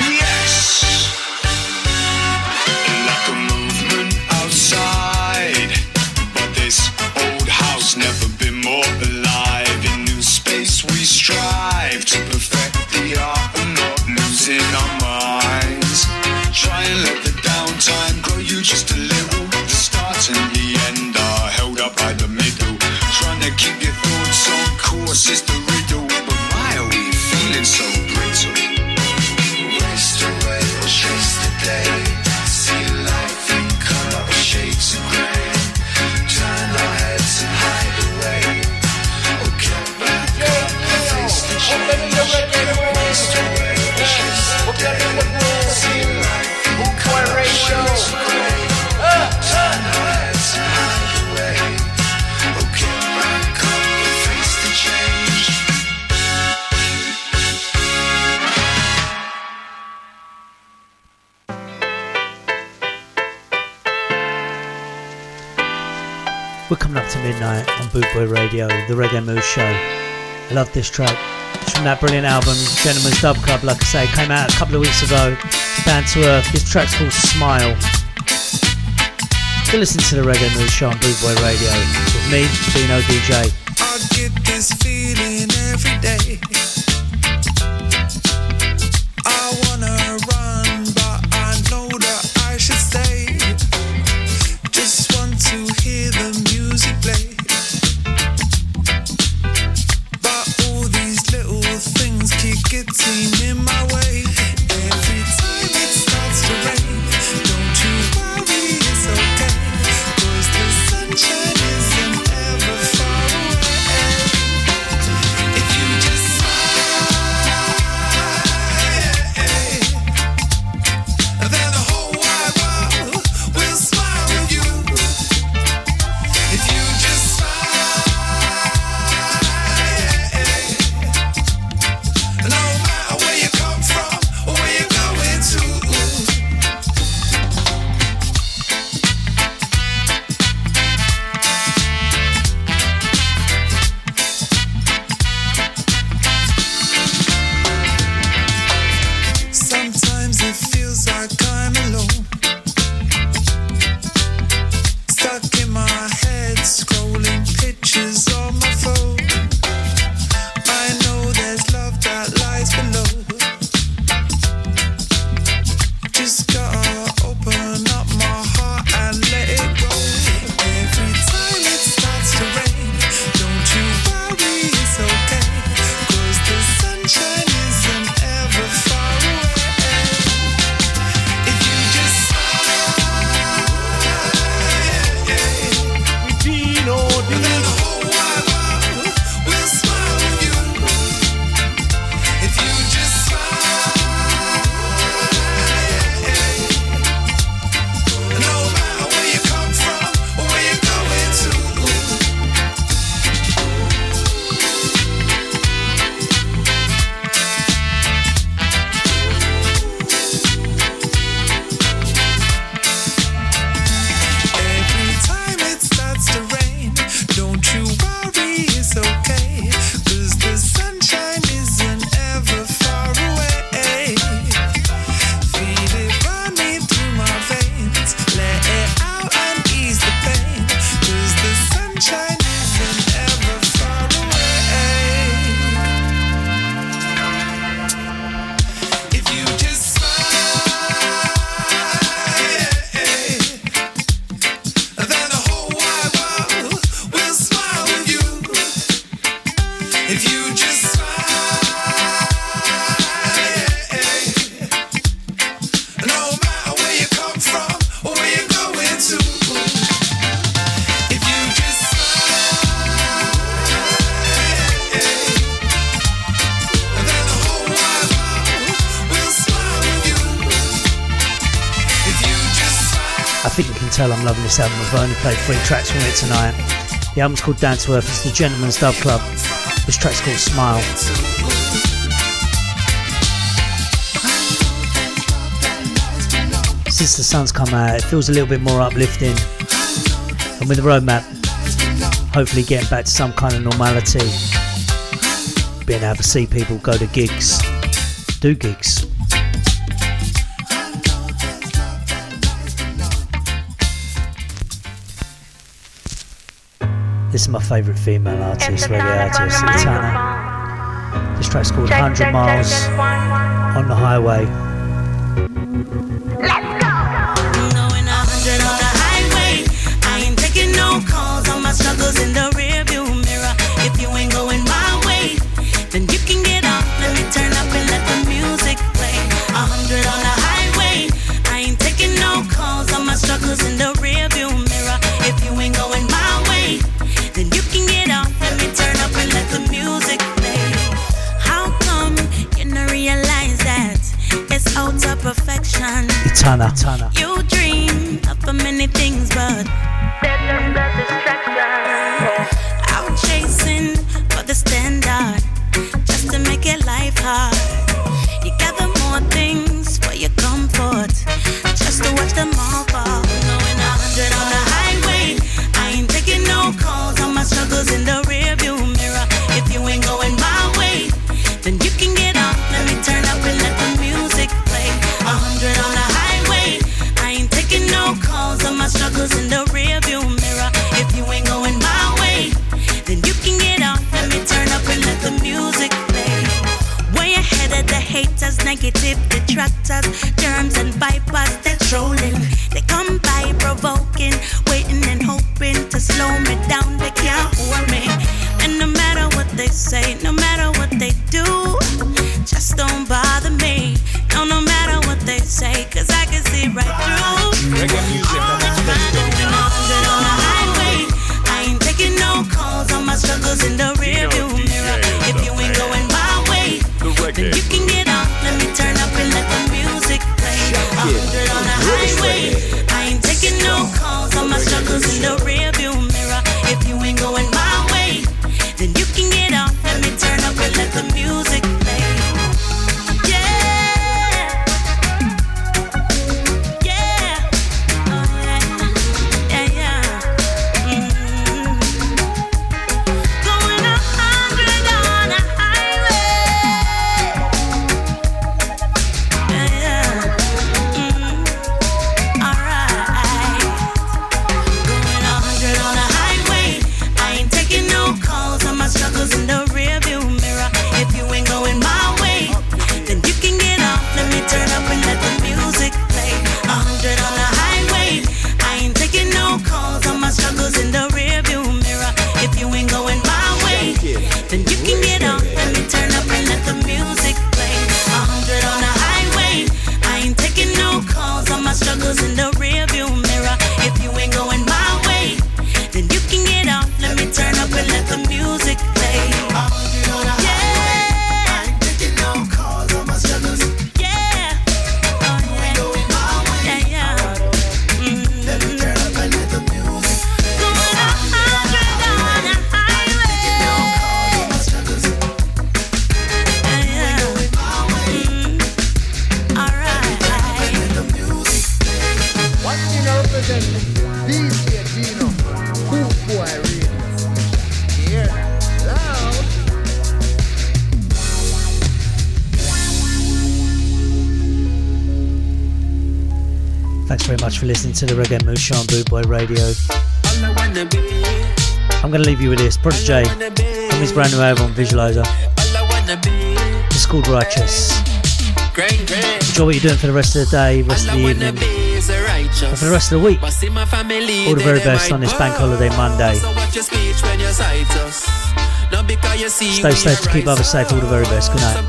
Yes. Like a movement outside, but this old house never been more alive. In new space we strive to perfect the art of not losing our minds. Try and let the downtime grow you just a little. The start and the end are held up by the middle. Trying to keep your thoughts on course is the riddle, but why are we feeling so brittle? We're coming up to midnight on Boot Boy Radio, the Reggae Mood Show. I love this track. It's from that brilliant album, Gentlemen's Dub Club, like I say, came out a couple of weeks ago. Down to Earth. This track's called Smile. You're listening to the Reggae Mood Show on Boot Boy Radio with me, Dino DJ. I get this feeling every day. I wanna run, but I know that I should stay. Just want to hear the music play, but all these little things keep getting in my way. Every time it starts to rain, don't you worry, it's okay, 'cause the sunshine isn't ever far away. If you just smile, then the whole wide world will smile with you. If you just smile, no matter where you come from or where you're going to. Sometimes it feels like I'm alone, stuck in my head, scrolling pictures on my phone. I know there's love that lies below. Just gotta open up my heart and let it go. Every time it starts to rain, don't you worry, it's okay, 'cause the sunshine isn't ever far away. If you just smile, and then the whole wide world will smile with you. If you just smile, no matter where you come from or where you're going to. Every time it starts to rain, don't you worry, it's okay, 'cause the sunshine isn't ever far away. Feel it running through my veins, let it out and ease the pain, 'cause the sunshine isn't ever far away. If you just smile, then the whole wide world will smile with you. If you just smile, no matter where you come from or where you're going to. If you just smile, then the whole wide world will smile with you. If you just smile. I think you can tell I'm loving this album. I've only played 3 tracks from it tonight. The album's called Down to Earth. It's the Gentlemen's Dub Club. This track's called Smile. Since the sun's come out, it feels a little bit more uplifting. And with the roadmap, hopefully getting back to some kind of normality. Being able to see people, go to gigs, do gigs. This is my favourite female artist, reggae artist, Tanya. This track's called 100 Miles on the Highway. Let's go! Going 100 on the highway. I ain't taking no calls on my struggles in the rearview mirror. If you ain't going my way, then you can get off. Let me turn up and let the music play. 100 on the highway. I ain't taking no calls on my struggles in the rearview mirror. If you ain't going my way, then you can get off. Let me turn up and let the music play. How come you don't realize that it's out of perfection? Tana. You dream of many things, but there's just a distraction. Out chasing for the standard, just to make your life hard. You gather more things for your comfort, just to watch them all fall. Going 100 on the highway, I ain't taking no struggles in the rearview mirror. If you ain't going my way, then you can get off. Let me turn up and let the music play. 100 on the highway. I ain't taking no calls on my struggles in the rearview mirror. If you ain't going my way, then you can get off. Let me turn up and let the music play. Way ahead of the haters, negative detractors, germs and vipers, they're trolling. They come by provoking, waiting and hoping to slow me down. They can't hold me. And no matter what they say, no matter what they do, just don't bother me. No, no matter what they say, cause I can see right through. Reggae music, all I'm trying to do. On a highway, I ain't taking no calls on my struggles in the rearview mirror. If you ain't going my way, then you can get off. Let me turn up and let the music play. 100 on a highway, I ain't taking no calls on my struggles in the rearview mirror. If you ain't going my way, then you can get off. Let me turn up and let the music play. Listening to the Reggae Mood Show on Boot Boy Radio. I'm going to leave you with this Protoje from his brand new album Visualizer. It's called Righteous. Enjoy what you're doing for the rest of the day, rest of the evening, and for the rest of the week. All the very best on this bank holiday Monday. Stay safe to keep others safe. All the very best. Good night.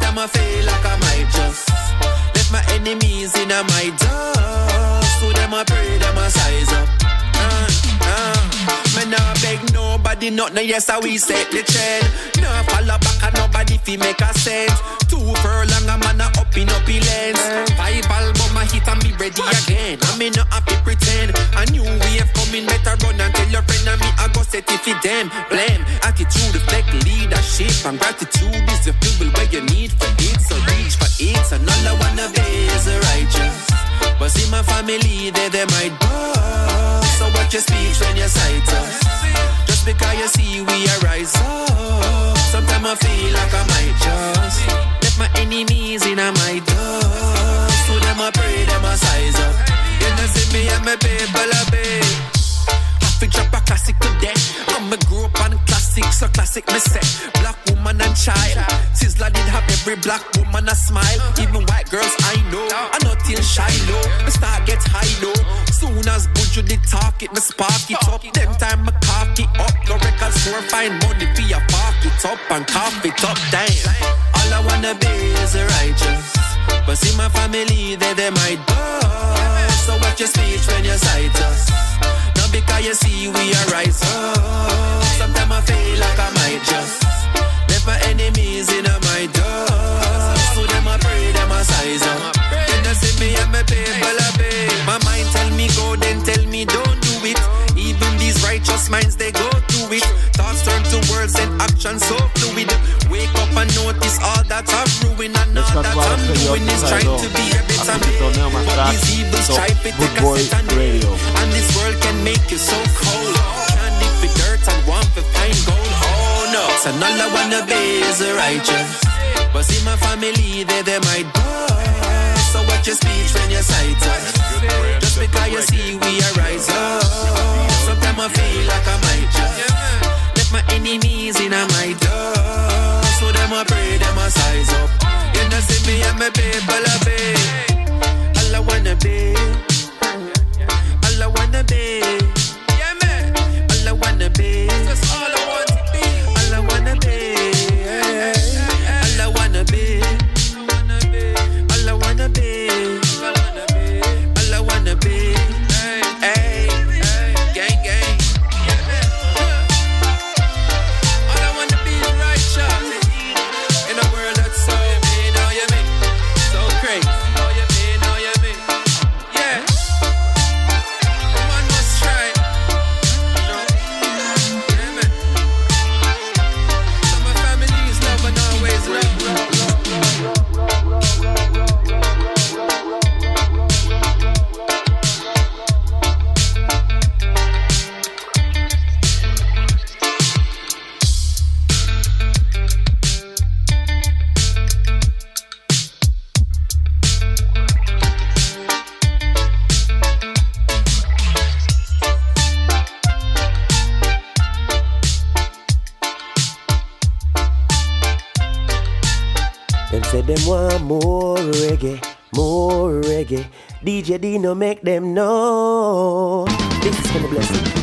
Them I pray, them I size up. Man, I beg nobody, not now. Yes, I we set the trend. No, I follow back and nobody fi make a sense. 2 furlong, a man a up in lens. 5 album, I hit and me ready again. I may not have to pretend. A new wave coming, better run and tell your friend. And me I go set it for them. Blame attitude, reflect leadership, and gratitude is the fuel where you need for it. So reach for it, and all I wanna be is righteous. But see my family, they might bust. So watch your speech when you sight us. Just because you see we are rise up. Sometimes I feel like I might just let my enemies in my dust. So them I pray, them I size up. You know see me and my people I pay. Have to drop a classic today. I'ma grow up on classic, so classic me set. Black woman and child. Sizzler did have every black woman a smile. Even white girls I know. I know till Shiloh, me start get high low. Soon as Buju did talk it, me spark it up. Them time me cock it up. Go records for fine money for your park it up and cough it up. Damn. All I wanna be is righteous. But see my family, they might bust. So watch your speech when you sight us. Not because you see we are rise up. Sometimes I feel like I might just left my enemies in my dust. So them I pray, them I size up. Then I see me and my people I pay. My mind tell me go, then tell me don't do it. Even these righteous minds, they go to it. Thoughts turn to words and actions so fluid. Wake up and notice all that I'm ruined. And all that I'm doing is trying to be a better man. But these evils try to take a sit and wait. And this world can make you so cold. Can't live with dirt and want to find gold. and all I wanna be is righteous. But see my family, they might die. So watch your speech when you sight us. Just because you see we are rise up. Sometimes I feel like I might just let my enemies in a my door. So them I pray, them I size up. You know see me and my people I be. All I wanna be, all I wanna be, all I wanna be, that's all I want. More reggae, DJ Dino make them know. This is gonna bless you.